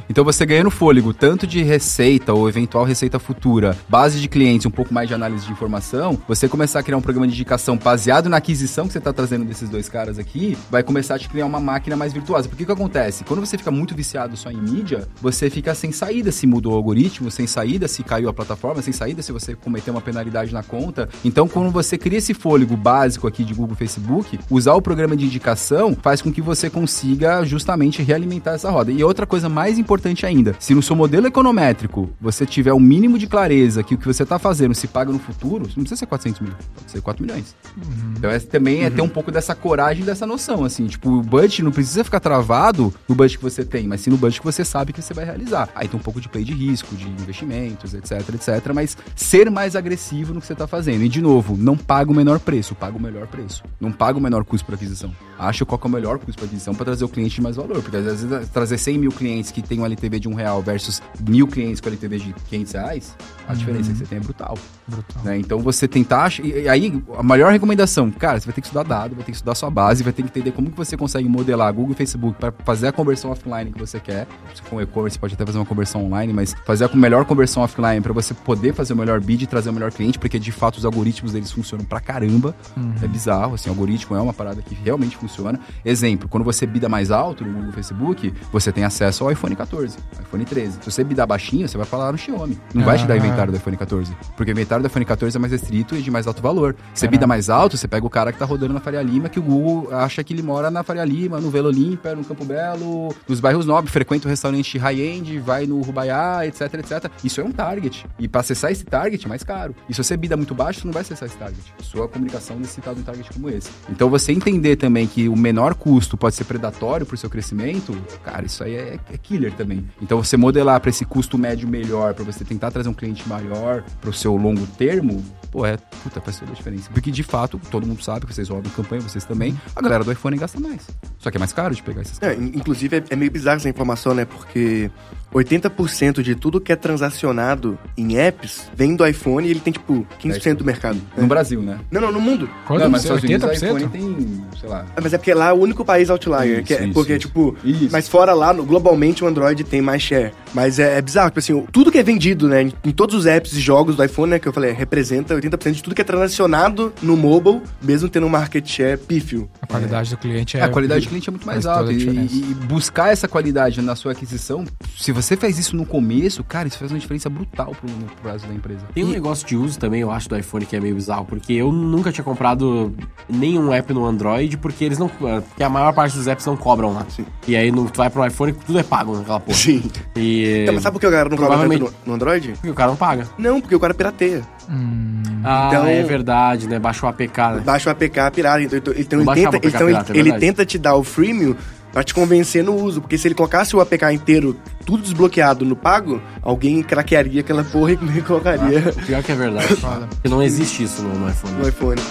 Então você ganha no fôlego. fôlego, tanto de receita ou eventual receita futura, base de clientes, um pouco mais de análise de informação, você começar a criar um programa de indicação baseado na aquisição que você está trazendo desses dois caras aqui, vai começar a te criar uma máquina mais virtuosa. Porque o que acontece? Quando você fica muito viciado só em mídia, você fica sem saída se mudou o algoritmo, sem saída se caiu a plataforma, sem saída se você cometeu uma penalidade na conta. Então, quando você cria esse fôlego básico aqui de Google, Facebook, usar o programa de indicação faz com que você consiga justamente realimentar essa roda. E outra coisa mais importante ainda, se no seu modelo econométrico você tiver o um mínimo de clareza que o que você está fazendo se paga no futuro, não precisa ser quatrocentos mil, pode ser quatro milhões. Uhum. Então, é, também é uhum. ter um pouco dessa coragem, dessa noção, assim, tipo, o budget não precisa ficar travado no budget que você tem, mas sim no budget que você sabe que você vai realizar. Aí tem um pouco de play de risco, de investimentos, etc, etc, mas ser mais agressivo no que você está fazendo. E, de novo, não paga o menor preço, paga o melhor preço. Não paga o menor custo para aquisição. Acha qual que é o melhor custo para aquisição para trazer o cliente de mais valor, porque às vezes trazer cem mil clientes que tem um L T V de um real versus mil clientes com L T V de quinhentos reais, a uhum. diferença que você tem é brutal. brutal. Né? Então, você tentar... E aí, a maior recomendação, cara, você vai ter que estudar dado, vai ter que estudar sua base, vai ter que entender como que você consegue modelar Google e Facebook para fazer a conversão offline que você quer. Se for um e-commerce, pode até fazer uma conversão online, mas fazer a melhor conversão offline para você poder fazer o melhor bid e trazer o melhor cliente, porque, de fato, os algoritmos deles funcionam pra caramba. Uhum. É bizarro, assim, o algoritmo é uma parada que realmente funciona. Exemplo, quando você bida mais alto no Google Facebook, você tem acesso ao iPhone quatorze, iPhone treze. Se você bidar baixinho, você vai falar no Xiaomi. Não ah. vai te dar inventário do iPhone quatorze, porque o inventário do iPhone quatorze é mais restrito e de mais alto valor. Você Caramba. bida mais alto, você pega o cara que tá rodando na Faria Lima, que o Google acha que ele mora na Faria Lima, no Vila Olímpia, no Campo Belo, nos bairros nobres, frequenta o restaurante high-end, vai no Rubaiá, etc, etcétera. Isso é um target. E pra acessar esse target é mais caro. E se você bida muito baixo, você não vai acessar esse target. Sua comunicação necessita de um target como esse. Então, você entender também que o menor custo pode ser predatório pro seu crescimento, cara, isso aí é, é killer também. Então, você modelar pra esse custo médio melhor, pra você tentar trazer um cliente maior pro seu longo termo, pô, é, puta, faz toda a diferença. Porque, de fato, todo mundo sabe que vocês rodam campanha, vocês também, a galera do iPhone gasta mais. Só que é mais caro de pegar esses caras. É, inclusive, é, é meio bizarro essa informação, né? Porque oitenta por cento de tudo que é transacionado em apps vem do iPhone e ele tem, tipo, quinze por cento do mercado. Né? No Brasil, né? Não, não, no mundo. Quando não, mas nos Estados Unidos, o iPhone tem, sei lá... Mas é porque lá é o único país outlier. Isso, que é, isso, porque, isso. tipo... Isso. Mas fora lá, globalmente, o Android tem mais share. Mas é, é bizarro, tipo assim, tudo que é vendido, né? Em todos os apps e jogos do iPhone, né? Que eu falei, representa oitenta por cento de tudo que é transacionado no mobile, mesmo tendo um market share pífio. A qualidade é. do cliente é... A qualidade do cliente é muito mais alta. E, e buscar essa qualidade na sua aquisição, se você faz isso no começo, cara, isso faz uma diferença brutal pro, no prazo da empresa. Tem um negócio de uso também, eu acho, do iPhone que é meio bizarro, porque eu nunca tinha comprado nenhum app no Android, porque eles não... Porque a maior parte dos apps não cobram lá. Sim. E aí, no, tu vai pro iPhone, tudo é pago naquela porra. Sim. E... Então, mas sabe por que o cara não cobra no, no Android? Porque o cara não paga. Não, porque o cara pirateia. Hum. Ah, então, é verdade, né? Baixa o A P K, né? Baixa o A P K pirata. Então, então, ele, tenta, A P K então pirata, ele, é ele tenta te dar o freemium pra te convencer no uso. Porque se ele colocasse o A P K inteiro, tudo desbloqueado no pago, alguém craquearia aquela porra e colocaria. Ah, pior que é verdade. Porque não existe isso no, no iPhone. No iPhone.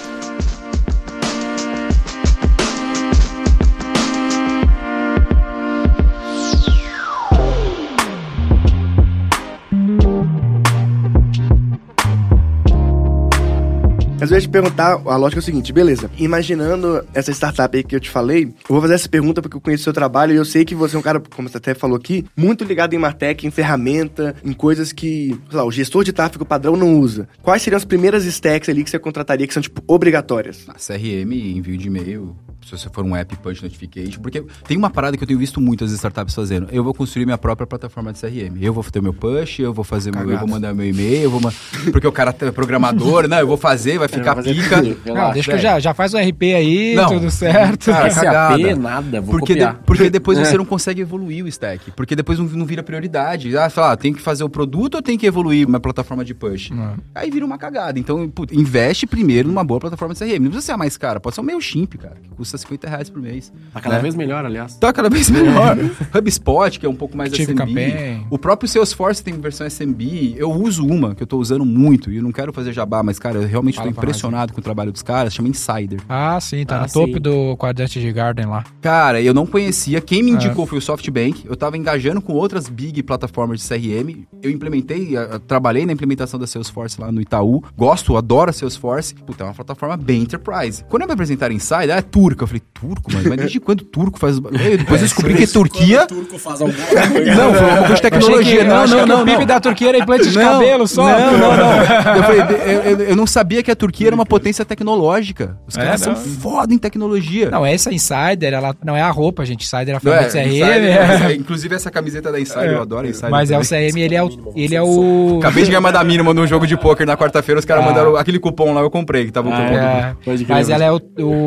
Mas eu ia te perguntar, a lógica é o seguinte, beleza, imaginando essa startup aí que eu te falei, eu vou fazer essa pergunta porque eu conheço o seu trabalho e eu sei que você é um cara, como você até falou aqui, muito ligado em martech, em ferramenta, em coisas que, sei lá, o gestor de tráfego padrão não usa. Quais seriam as primeiras stacks ali que você contrataria que são, tipo, obrigatórias? C R M, envio de e-mail... Se você for um app push notification, porque tem uma parada que eu tenho visto muitas startups fazendo. Eu vou construir minha própria plataforma de C R M. Eu vou ter meu push, eu vou fazer meu, eu vou mandar meu e-mail, eu vou mandar... porque o cara é programador, né? Eu vou fazer, vai ficar fazer pica. Tudo, não, lá, deixa sério. que eu já, já faz o R P aí, não, tudo certo. Cara, cagada. S A P, nada, vou porque copiar. De, porque depois é. você não consegue evoluir o stack, porque depois não, não vira prioridade. Ah, sei lá, tem que fazer o produto ou tem que evoluir minha plataforma de push? Não. Aí vira uma cagada. Então, putz, investe primeiro numa boa plataforma de C R M. Não precisa ser a mais cara, pode ser o MailChimp, cara, que custa cinquenta reais por mês. Tá cada né? vez melhor, aliás. Tá cada vez melhor. HubSpot, que é um pouco mais Tive S M B. Campaign. O próprio Salesforce tem versão S M B. Eu uso uma, que eu tô usando muito, e eu não quero fazer jabá, mas, cara, eu realmente Fala tô impressionado com o trabalho dos caras, chama Insider. Ah, sim, tá ah, no topo do quadrante de Gartner lá. Cara, eu não conhecia, quem me indicou é. foi o SoftBank, eu tava engajando com outras big plataformas de C R M, eu implementei, eu trabalhei na implementação da Salesforce lá no Itaú, gosto, adoro a Salesforce, puta, é uma plataforma bem enterprise. Quando eu me apresentaram Insider, ah, é turca, eu falei, turco, mas, mas desde quando turco faz... Eu depois eu descobri que é Turquia... turco faz alguma coisa. Não, foi uma coisa de tecnologia, que, não, não, não. O P I B da Turquia era implante de não, cabelo só. Não, não, não. Eu falei, eu, eu, eu não sabia que a Turquia era uma potência tecnológica. Os caras é, são foda em tecnologia. Não, essa Insider, ela não é a roupa, gente. Insider é a forma é, de C R M. Insider, é. Inclusive essa camiseta da Insider, é. eu adoro a Insider. Mas também. É o C R M, ele é o... Ele é o... Acabei de ganhar uma da mínima num jogo de pôquer na quarta-feira, os caras ah. mandaram aquele cupom lá, eu comprei, que tava o ah, cupom é. do... Pode mas ela é o,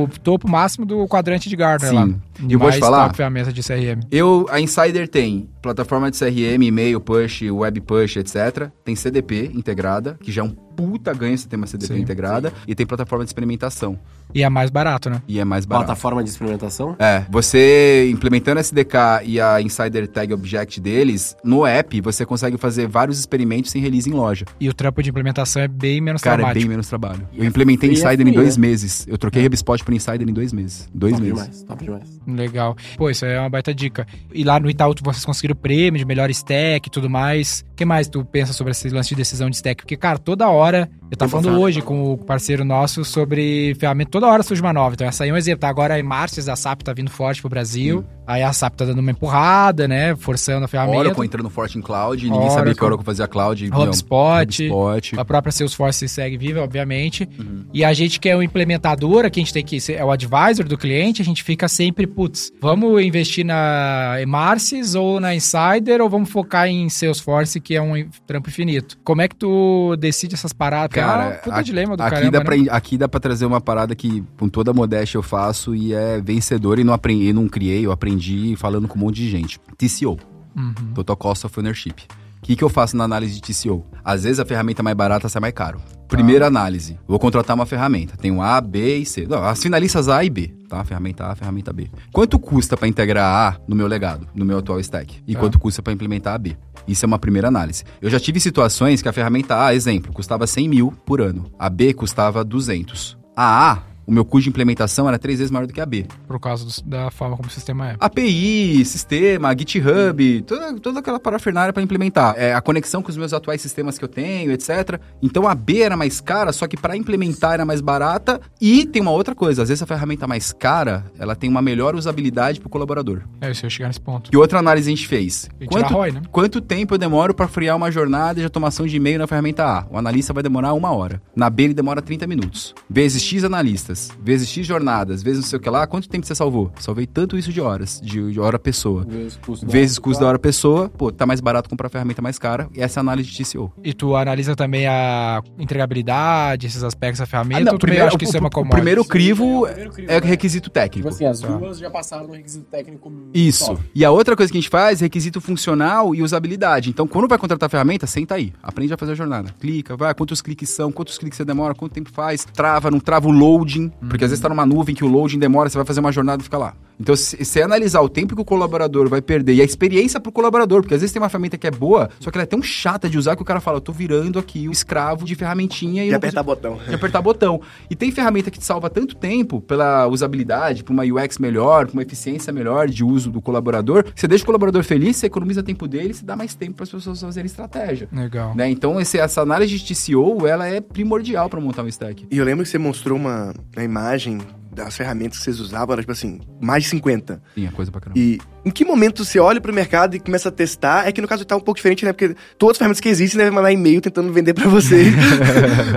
o topo máximo do quadrante de Gartner lá. E eu vou te falar, a mesa de C R M. Eu, a Insider tem plataforma de C R M, e-mail, push, web push, etcétera. Tem C D P integrada, que já é um puta ganho se tem uma C D P sim, integrada. Sim. E tem plataforma de experimentação. E é mais barato, né? E é mais barato. Plataforma de experimentação? É. Você, implementando a S D K e a Insider Tag Object deles, no app, você consegue fazer vários experimentos sem release em loja. E o trampo de implementação é bem menos trabalho. Cara, é bem menos trabalho. E eu implementei é Insider fria. em dois meses. Eu troquei é. HubSpot por Insider em dois meses. Dois top meses. Demais, top demais. Legal. Pô, isso é uma baita dica. E lá no Itaú, vocês conseguiram o prêmio de melhor stack e tudo mais. O que mais tu pensa sobre esse lance de decisão de stack? Porque, cara, toda hora... Eu tava falando passar. hoje com o parceiro nosso sobre ferramenta. Toda hora surge uma nova. Então, essa aí é um exemplo. Tá? Agora, a Martins, a S A P tá vindo forte pro Brasil. Hum. Aí a S A P tá dando uma empurrada, né? Forçando a ferramenta. Oracle entrando forte em cloud. Ninguém Oracle. sabia que a Oracle fazia cloud. HubSpot, não, HubSpot. A própria Salesforce segue viva, obviamente. Uhum. E a gente que é o implementador, que a gente tem que ser é o advisor do cliente, a gente fica sempre, putz, vamos investir na Martins ou na Insider ou vamos focar em Salesforce, que é um trampo infinito. Como é que tu decide essas paradas? Cara, ah, a, dilema do aqui, caramba, dá pra, né? aqui dá pra trazer uma parada que com toda a modéstia eu faço e é vencedor e não, aprendi, não criei, eu aprendi falando com um monte de gente. T C O, uhum. Total Cost of Ownership. O que, que eu faço na análise de T C O? Às vezes a ferramenta mais barata sai mais caro. Primeira ah. análise, vou contratar uma ferramenta. Tem um A, B e C. Não, as finalistas A e B, tá? Ferramenta A, ferramenta B. Quanto custa pra integrar a A no meu legado, no meu atual stack? E ah. quanto custa pra implementar a B? Isso é uma primeira análise. Eu já tive situações que a ferramenta A, exemplo, custava cem mil por ano. A B custava duzentos. A A, o meu custo de implementação era três vezes maior do que a B. Por causa do, da forma como o sistema é. A P I, sistema, GitHub, toda, toda aquela parafernália para implementar. É, a conexão com os meus atuais sistemas que eu tenho, etcétera. Então a B era mais cara, só que para implementar era mais barata. E tem uma outra coisa, às vezes a ferramenta mais cara, ela tem uma melhor usabilidade para o colaborador. É, isso eu ia chegar nesse ponto. E outra análise a gente fez. E quanto, R O I, né? Quanto tempo eu demoro para friar uma jornada de automação de e-mail na ferramenta A? O analista vai demorar uma hora. Na B ele demora trinta minutos. Vezes X analistas. Vezes X jornadas, vezes não sei o que lá, quanto tempo você salvou? Salvei tanto isso de horas, de, de hora pessoa. Vezes custo, vezes custo da hora pessoa, pô, tá mais barato comprar a ferramenta mais cara, e essa é a análise de T C O. E tu analisa também a entregabilidade, esses aspectos da ferramenta, ah, não, ou tu primeiro, acha que isso é uma commodity? O primeiro crivo é, primeiro crivo, é requisito técnico. Tipo assim, as tá. duas já passaram no requisito técnico. Isso. Top. E a outra coisa que a gente faz é requisito funcional e usabilidade. Então, quando vai contratar a ferramenta, senta aí, aprende a fazer a jornada. Clica, vai, quantos cliques são, quantos cliques você demora, quanto tempo faz, trava, não trava o loading. Porque às vezes tá numa nuvem que o loading demora, você vai fazer uma jornada e fica lá. Então, se você analisar o tempo que o colaborador vai perder e a experiência pro colaborador, porque às vezes tem uma ferramenta que é boa, só que ela é tão chata de usar que o cara fala, eu tô virando aqui o escravo de ferramentinha e... De apertar botão. De apertar botão. E tem ferramenta que te salva tanto tempo pela usabilidade, pra uma U X melhor, pra uma eficiência melhor de uso do colaborador. Você deixa o colaborador feliz, você economiza tempo dele, você dá mais tempo para as pessoas fazerem estratégia. Legal. Né? Então, esse, essa análise de T C O, ela é primordial para montar um stack. E eu lembro que você mostrou uma, uma imagem... As ferramentas que vocês usavam eram, tipo assim, mais de cinquenta. Sim, é coisa pra caramba. E em que momento você olha pro mercado e começa a testar? É que no caso tá um pouco diferente, né? Porque todas as ferramentas que existem devem mandar e-mail tentando vender pra vocês.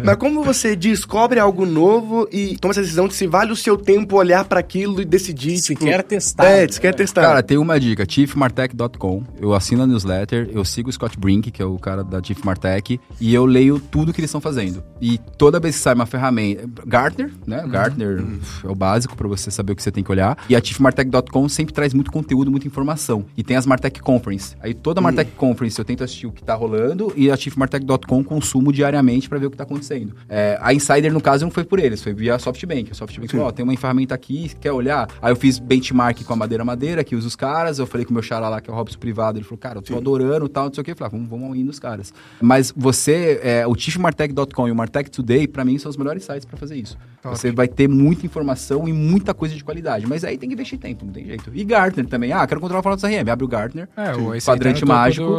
Mas como você descobre algo novo e toma essa decisão de se vale o seu tempo olhar pra aquilo e decidir? Se tipo, quer testar. É, se é. quer testar. Cara, tem uma dica, chief martech ponto com. Eu assino a newsletter, eu sigo o Scott Brink, que é o cara da Chief Martech, e eu leio tudo que eles estão fazendo. E toda vez que sai uma ferramenta... Gartner, né? Gartner... Uhum. o básico para você saber o que você tem que olhar. E a Chief Martech ponto com sempre traz muito conteúdo, muita informação. E tem as Martech Conference. Aí toda a Martech hum. Conference eu tento assistir o que tá rolando e a Chief Martech ponto com consumo diariamente para ver o que tá acontecendo. É, a Insider, no caso, não foi por eles, foi via SoftBank. A SoftBank falou, ó, tem uma ferramenta aqui, quer olhar? Aí eu fiz benchmark com a Madeira Madeira, que usa os caras. Eu falei com o meu xará lá, que é o Robson Privado. Ele falou, cara, eu tô Sim. adorando e tal, não sei o que. Eu falei, ah, vamos, vamos ir nos caras. Mas você, é, o Chief Martech ponto com e o Martech Today, pra mim, são os melhores sites pra fazer isso. Top. Você vai ter muita informação e muita coisa de qualidade. Mas aí tem que investir tempo, não tem jeito. E Gartner também. Ah, quero controlar o formato do R M. Abre o Gartner. É, o quadrante mágico.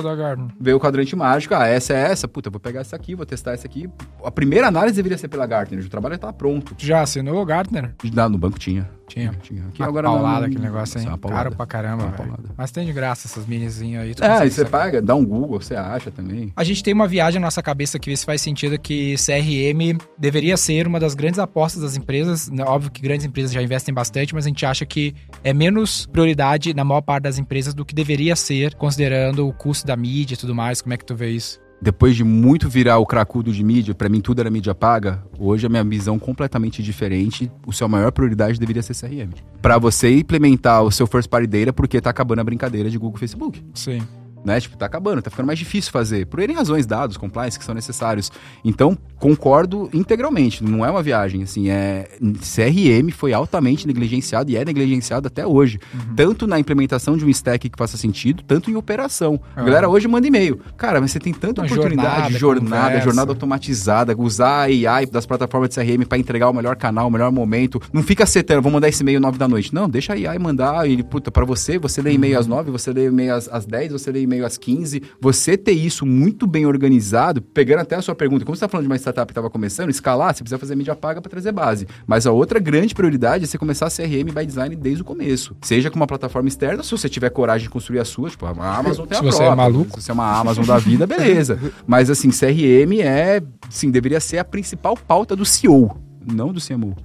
Vê o quadrante mágico. Ah, essa é essa. Puta, eu vou pegar essa aqui, vou testar essa aqui. A primeira análise deveria ser pela Gartner. O trabalho já tá pronto. Já assinou o Gartner? Não, no banco tinha. Tinha. Tinha. Aqui, uma agora paulada não... aquele negócio, hein? É caro pra caramba, velho. Mas tem de graça essas minizinhas aí. Tu é, e você paga, dá um Google, você acha também. A gente tem uma viagem na nossa cabeça que vê se faz sentido que C R M deveria ser uma das grandes apostas das empresas. Óbvio que grandes empresas já investem bastante, mas a gente acha que é menos prioridade na maior parte das empresas do que deveria ser, considerando o custo da mídia e tudo mais. Como é que tu vê isso? Depois de muito virar o cracudo de mídia, pra mim tudo era mídia paga, hoje a minha visão é completamente diferente. O seu maior prioridade deveria ser C R M. Pra você implementar o seu first party data, porque tá acabando a brincadeira de Google e Facebook. Sim. Né? Tipo, tá acabando, tá ficando mais difícil fazer. Por ele razões, dados, compliance, que são necessários. Então, concordo integralmente. Não é uma viagem, assim, é... C R M foi altamente negligenciado e é negligenciado até hoje. Uhum. Tanto na implementação de um stack que faça sentido, tanto em operação. Ah. A galera hoje manda e-mail. Cara, mas você tem tanta uma oportunidade, jornada, jornada, jornada automatizada, usar a A I das plataformas de C R M para entregar o melhor canal, o melhor momento. Não fica setando, vou mandar esse e-mail nove da noite. Não, deixa a A I mandar, ele, puta, pra você, você lê e-mail uhum. às nove, você lê e-mail às, às dez, você lê e-mail meio às quinze, você ter isso muito bem organizado, pegando até a sua pergunta, como você está falando de uma startup que estava começando, escalar, você precisa fazer mídia paga para trazer base. Mas a outra grande prioridade é você começar a C R M by design desde o começo. Seja com uma plataforma externa, se você tiver coragem de construir a sua, tipo, a Amazon tem a própria. Se você é maluco. Se você é uma Amazon da vida, beleza. Mas assim, C R M é, sim, deveria ser a principal pauta do C E O, não do C M O.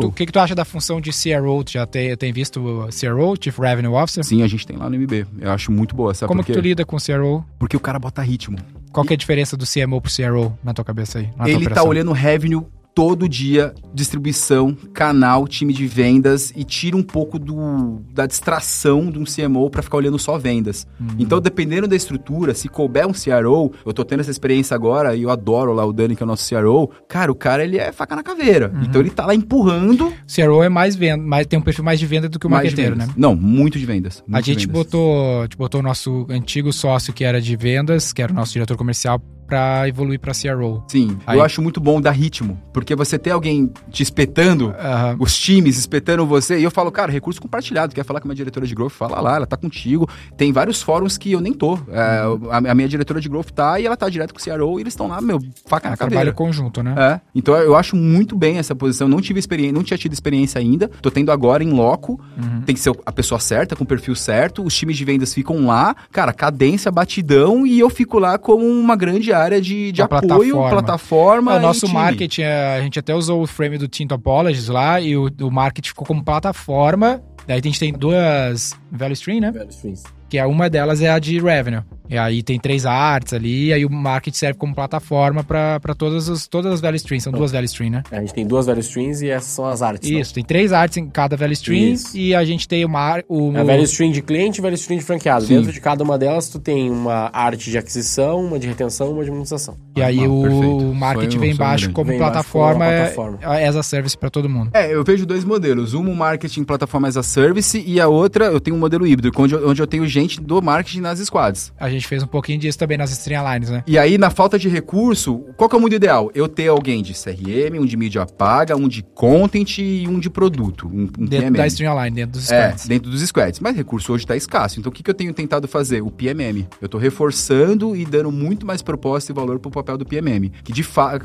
O que, que tu acha da função de C R O? Tu já tem, tem visto o C R O, Chief Revenue Officer? Sim, a gente tem lá no M B. Eu acho muito boa. Sabe como que tu lida com o C R O? Porque o cara bota ritmo. Qual que é a diferença do C M O pro C R O na tua cabeça aí? Ele tá olhando revenue todo dia, distribuição, canal, time de vendas, e tira um pouco do, da distração de um C M O para ficar olhando só vendas. Uhum. Então, dependendo da estrutura, se couber um C R O, eu tô tendo essa experiência agora e eu adoro lá o Dani, que é o nosso C R O, cara, o cara, ele é faca na caveira. Uhum. Então, ele tá lá empurrando. C R O é mais venda, mas tem um perfil mais de venda do que o marqueteiro, né? Não, muito de vendas. Muito a gente vendas. botou, te botou o nosso antigo sócio, que era de vendas, que era o nosso diretor comercial, pra evoluir pra C R O. Sim, aí eu acho muito bom dar ritmo, porque você tem alguém te espetando, uhum. os times espetando você, e eu falo, cara, recurso compartilhado, quer falar com a minha diretora de Growth? Fala lá, ela tá contigo. Tem vários fóruns que eu nem tô. É, a minha diretora de Growth tá, e ela tá direto com o C R O, e eles estão lá, meu, faca é, na cabeira. Trabalho conjunto, né? É, então eu acho muito bem essa posição, não tive experiência, não tinha tido experiência ainda, tô tendo agora em loco, uhum. tem que ser a pessoa certa, com o perfil certo, os times de vendas ficam lá, cara, cadência, batidão, e eu fico lá como uma grande área de, de apoio, plataforma. plataforma é, o nosso marketing, a gente até usou o frame do Team Topologies lá, e o, o marketing ficou como plataforma. Daí a gente tem duas value stream, né? Value streams. Que é, uma delas é a de revenue. E aí tem três artes ali, e aí o marketing serve como plataforma para todas as, todas as value streams. São então, duas value streams, né? A gente tem duas value streams e essas são as artes. Isso, não? Tem três artes em cada value stream. Isso. E a gente tem uma... O, a value stream de cliente e value stream de franqueado. Sim. Dentro de cada uma delas, tu tem uma arte de aquisição, uma de retenção, uma de monetização. E aí ah, o perfeito. marketing um, vem embaixo como vem plataforma, embaixo como plataforma. É, as a service para todo mundo. É, eu vejo dois modelos. Um, o marketing plataforma as a service, e a outra, eu tenho um modelo híbrido, onde eu, onde eu tenho gente do marketing nas squads. A gente fez um pouquinho disso também nas streamlines, né? E aí, na falta de recurso, qual que é o mundo ideal? Eu ter alguém de C R M, um de mídia paga, um de content e um de produto. Um, um dentro P M M. Da streamline, dentro dos squads. É, dentro dos squads. Mas recurso hoje está escasso. Então, o que, que eu tenho tentado fazer? O P M M. Eu estou reforçando e dando muito mais proposta e valor para o papel do P M M. Que, de fato,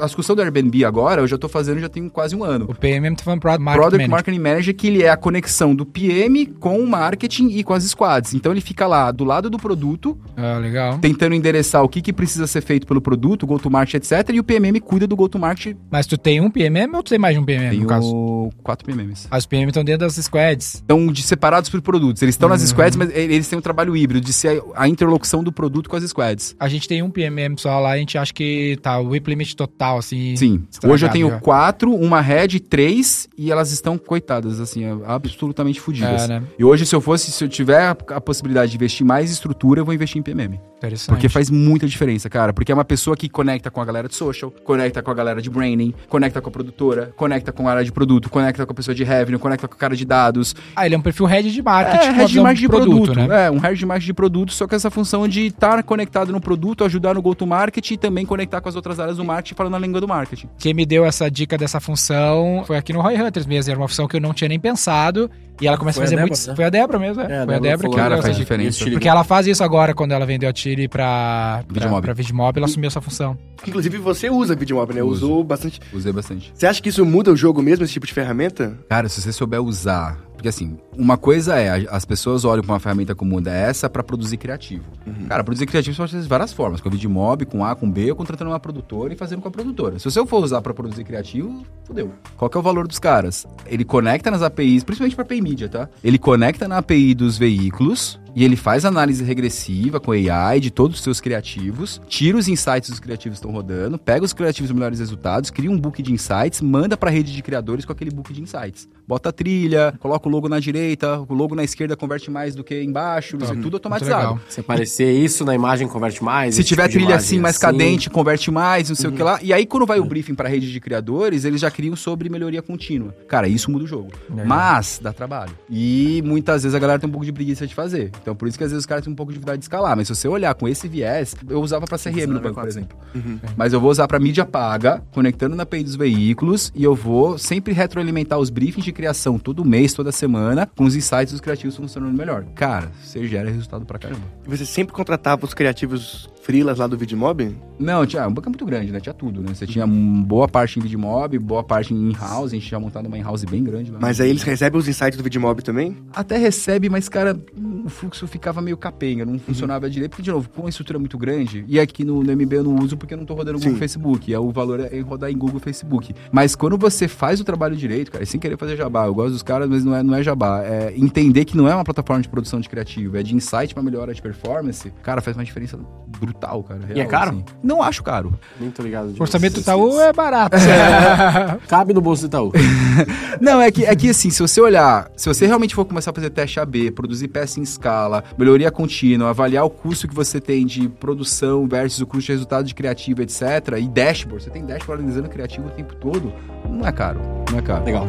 a discussão do Airbnb agora, eu já estou fazendo já tem quase um ano. O P M M tá falando Product Marketing Product Manager. Marketing Manager, que ele é a conexão do P M com o marketing e com as squads. Então, ele fica lá do lado do produto, produto. Ah, legal. Tentando endereçar o que, que precisa ser feito pelo produto, go-to-market, etcétera. E o P M M cuida do go-to-market. Mas tu tem um P M M ou tu tem mais de um P M M, tem no caso? Tenho quatro P M Ms. Ah, os P M M estão dentro das squads. Estão de, separados por produtos. Eles estão uhum. nas squads, mas eles têm um trabalho híbrido de ser a, a interlocução do produto com as squads. A gente tem um P M M só lá, a gente acha que tá o whip limit total, assim... Sim. Hoje eu tenho quatro, uma head, três, e elas estão, coitadas, assim, absolutamente fodidas. É, né? E hoje, se eu fosse, se eu tiver a, a possibilidade de investir mais estrutura, eu vou investir em P M M. Interessante. Porque faz muita diferença, cara. Porque é uma pessoa que conecta com a galera de social, conecta com a galera de branding, conecta com a produtora, conecta com a área de produto, conecta com a pessoa de revenue, conecta com a cara de dados... Ah, ele é um perfil head de marketing. É, head de marketing de produto, produto, né? É, um head de marketing de produto, só que essa função de estar conectado no produto, ajudar no go-to-market e também conectar com as outras áreas do marketing, falando a língua do marketing. Quem me deu essa dica dessa função foi aqui no Roy Hunters mesmo, era uma função que eu não tinha nem pensado. E ela começa foi a fazer a muito... Né? Foi a Débora mesmo, né? É, foi a Débora que... Cara, faz diferença. Porque ela faz isso agora, quando ela vendeu a Chile pra... VidMob. Pra VidMob, ela assumiu essa função. Inclusive, você usa VidMob, né? Uso. Usou bastante. Usei bastante. Você acha que isso muda o jogo mesmo, esse tipo de ferramenta? Cara, se você souber usar... Porque assim, uma coisa é, as pessoas olham pra uma ferramenta como essa pra produzir criativo. Uhum. Cara, produzir criativo pode ser de várias formas. Com o VidMob, com A, com B, ou contratando uma produtora e fazendo com a produtora. Se você for usar pra produzir criativo, fodeu. Qual que é o valor dos caras? Ele conecta nas A P Is, principalmente pra A P I mídia, tá? Ele conecta na A P I dos veículos e ele faz análise regressiva com A I de todos os seus criativos, tira os insights dos criativos que estão rodando, pega os criativos dos melhores resultados, cria um book de insights, manda pra rede de criadores com aquele book de insights. Bota a trilha, coloca o logo na direita, o logo na esquerda converte mais do que embaixo, então, tudo automatizado. Se aparecer isso na imagem, converte mais. Se tiver tipo trilha assim, mais assim. Cadente, converte mais, não sei uhum. o que lá. E aí, quando vai uhum. o briefing pra rede de criadores, eles já criam sobre melhoria contínua. Cara, isso muda o jogo. É. Mas, dá trabalho. E muitas vezes a galera tem um pouco de preguiça de fazer. Então, por isso que às vezes os caras têm um pouco de dificuldade de escalar. Mas se você olhar com esse viés, eu usava pra C R M no banco, por exemplo. Uhum. Mas eu vou usar pra mídia paga, conectando na A P I dos veículos, e eu vou sempre retroalimentar os briefings de criação todo mês, toda semana, com os insights dos criativos funcionando melhor. Cara, você gera resultado pra caramba. E você sempre contratava os criativos freelas lá do VidMob? Não, tinha um banco muito grande, né? Tinha tudo, né? Você tinha uhum. boa parte em VidMob, boa parte em in-house, a gente tinha montado uma in-house bem grande. Lá. Mas aí eles recebem os insights do VidMob também? Até recebe, mas, cara, o fluxo ficava meio capenga, não funcionava uhum. direito, porque, de novo, com uma estrutura muito grande, e aqui no, no M B eu não uso porque eu não tô rodando Google Sim. Facebook, é o valor é rodar em Google Facebook. Mas quando você faz o trabalho direito, cara, sem querer fazer jabá, eu gosto dos caras, mas não é, não é jabá, é entender que não é uma plataforma de produção de criativo, é de insight pra melhora de performance, cara, faz uma diferença brutal. Tal, cara, real, e é caro? Assim. Não acho caro. Muito ligado. O orçamento do Itaú é barato. É. Cabe no bolso do Itaú. Não, é que, é que assim, se você olhar, se você realmente for começar a fazer teste A B, produzir peça em escala, melhoria contínua, avaliar o custo que você tem de produção versus o custo de resultado de criativo, etcétera. E dashboard, você tem dashboard analisando criativo o tempo todo, não é caro. Não é caro. Legal.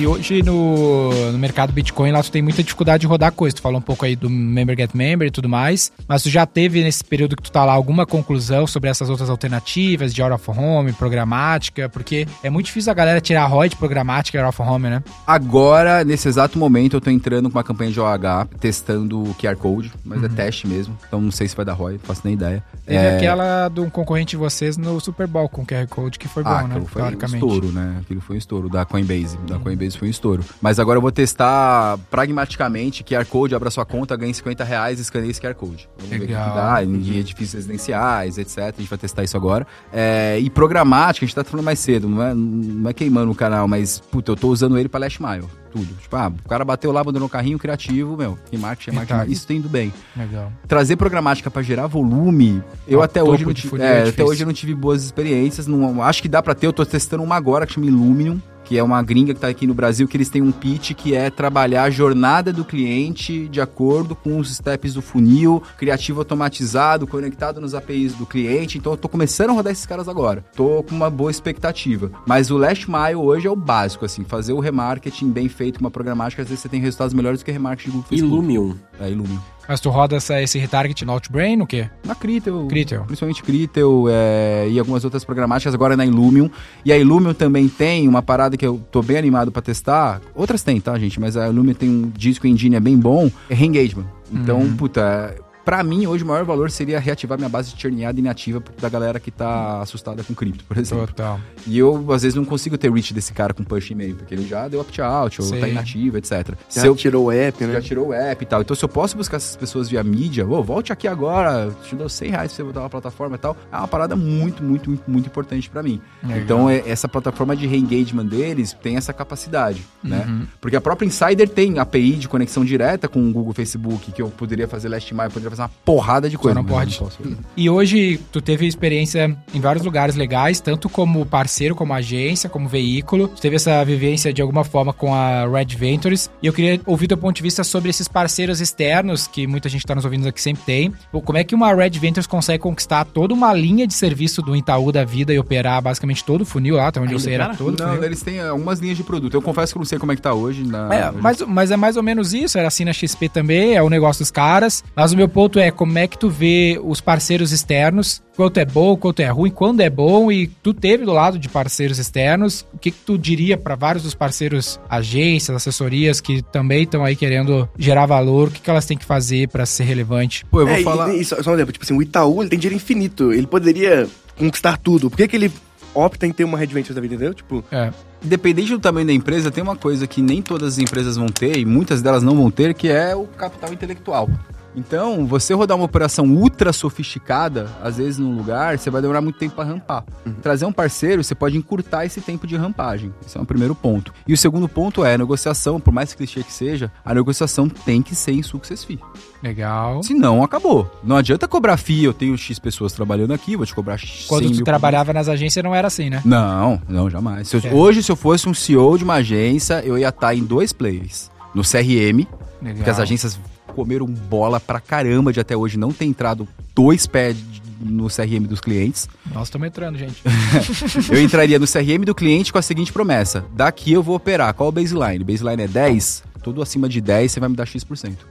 E hoje no, no mercado Bitcoin lá tu tem muita dificuldade de rodar coisa. Tu falou um pouco aí do Member Get Member e tudo mais, mas tu já teve nesse período que tu tá lá alguma conclusão sobre essas outras alternativas de Out of Home, programática? Porque é muito difícil a galera tirar a R O I de programática e Out of Home, né? Agora, nesse exato momento, eu tô entrando com uma campanha de O H, testando o Q R Code, mas uhum. é teste mesmo, então não sei se vai dar R O I, não faço nem ideia. Teve é... aquela de um concorrente de vocês no Super Bowl com o Q R Code que foi ah, bom, né? Foi teoricamente. Um estouro, né? Aquilo foi um estouro da Coinbase, uhum. da Coinbase. Foi um estouro. Mas agora eu vou testar pragmaticamente Q R Code, abra sua conta, ganhe cinquenta reais e escaneia esse Q R Code. Vamos ver o que dá, em edifícios residenciais, etcétera. A gente vai testar isso agora. É, e programática, a gente tá falando mais cedo, não é, não é queimando o canal, mas, puta, eu tô usando ele pra last mile. Tudo. Tipo, ah, o cara bateu lá, abandonou o carrinho, criativo, meu, e marketing, marketing, marketing. Isso tá indo bem. Legal. Trazer programática pra gerar volume, eu o até hoje não tive, é, é até hoje eu não tive boas experiências, não, acho que dá pra ter, eu tô testando uma agora que chama Illumium, que é uma gringa que está aqui no Brasil, que eles têm um pitch que é trabalhar a jornada do cliente de acordo com os steps do funil, criativo automatizado, conectado nos A P Is do cliente. Então, eu tô começando a rodar esses caras agora. Tô com uma boa expectativa. Mas o last mile hoje é o básico, assim, fazer o remarketing bem feito com uma programática, às vezes você tem resultados melhores do que remarketing do Google Facebook. Illumium. É, Illumium. Mas tu roda essa, esse retarget no Outbrain, no quê? Na Crytel. Crytel. Principalmente Crytel é, e algumas outras programáticas, agora é na Illumium. E a Illumium também tem uma parada que eu tô bem animado pra testar. Outras tem, tá, gente? Mas a Illumium tem um disco engine é bem bom. É re-engagement. Então, hum. puta... Pra mim, hoje, o maior valor seria reativar minha base churneada e inativa da galera que tá assustada com cripto, por exemplo. Total. E eu, às vezes, não consigo ter reach desse cara com push e-mail, porque ele já deu opt-out, ou Sim. tá inativo, etcétera. Já eu, tirou o app, né? Já tirou o app e tal. Então, se eu posso buscar essas pessoas via mídia, ô, volte aqui agora, te dou cem reais pra você botar uma plataforma e tal, é uma parada muito, muito, muito, muito importante pra mim. Legal. Então, é, essa plataforma de re-engagement deles tem essa capacidade, uhum. né? Porque a própria Insider tem A P I de conexão direta com o Google, Facebook, que eu poderia fazer last mile, poderia fazer uma porrada de coisa. Só não pode. Não e hoje, tu teve experiência em vários lugares legais, tanto como parceiro, como agência, como veículo. Tu teve essa vivência, de alguma forma, com a Red Ventures. E eu queria ouvir teu ponto de vista sobre esses parceiros externos, que muita gente está nos ouvindo aqui sempre tem. Como é que uma Red Ventures consegue conquistar toda uma linha de serviço do Itaú da vida e operar basicamente todo o funil lá, até onde eu sei era todo não, funil? Eles têm algumas linhas de produto. Eu confesso que eu não sei como é que tá hoje. Na... É, mas, mas é mais ou menos isso. Era assim na X P também, é o negócio dos caras. Mas o meu ponto é como é que tu vê os parceiros externos, quanto é bom, quanto é ruim, quando é bom, e tu teve do lado de parceiros externos, o que, que tu diria para vários dos parceiros, agências, assessorias que também estão aí querendo gerar valor, o que, que elas têm que fazer para ser relevante? Pô, eu vou é, falar... E, e, só, só um exemplo, tipo assim, o Itaú ele tem dinheiro infinito, ele poderia conquistar tudo, por que que ele opta em ter uma Red Ventures da vida, entendeu? Tipo... É. Independente do tamanho da empresa, tem uma coisa que nem todas as empresas vão ter, e muitas delas não vão ter, que é o capital intelectual. Então, você rodar uma operação ultra sofisticada, às vezes num lugar, você vai demorar muito tempo para rampar. Uhum. Trazer um parceiro, você pode encurtar esse tempo de rampagem. Esse é o primeiro ponto. E o segundo ponto é a negociação, por mais clichê que seja, a negociação tem que ser em success fee. Legal. Se não, acabou. Não adianta cobrar fee, eu tenho X pessoas trabalhando aqui, vou te cobrar X. Quando tu trabalhava nas agências não era assim, né? Não, não, jamais. Se eu, é. Hoje, se eu fosse um C E O de uma agência, eu ia estar em dois players. No C R M, Legal. Porque as agências... comeram bola pra caramba de até hoje não ter entrado dois pés no C R M dos clientes. Nós estamos entrando, gente. Eu entraria no C R M do cliente com a seguinte promessa: daqui eu vou operar. Qual o baseline? Baseline é dez? Tudo acima de dez, você vai me dar X por cento.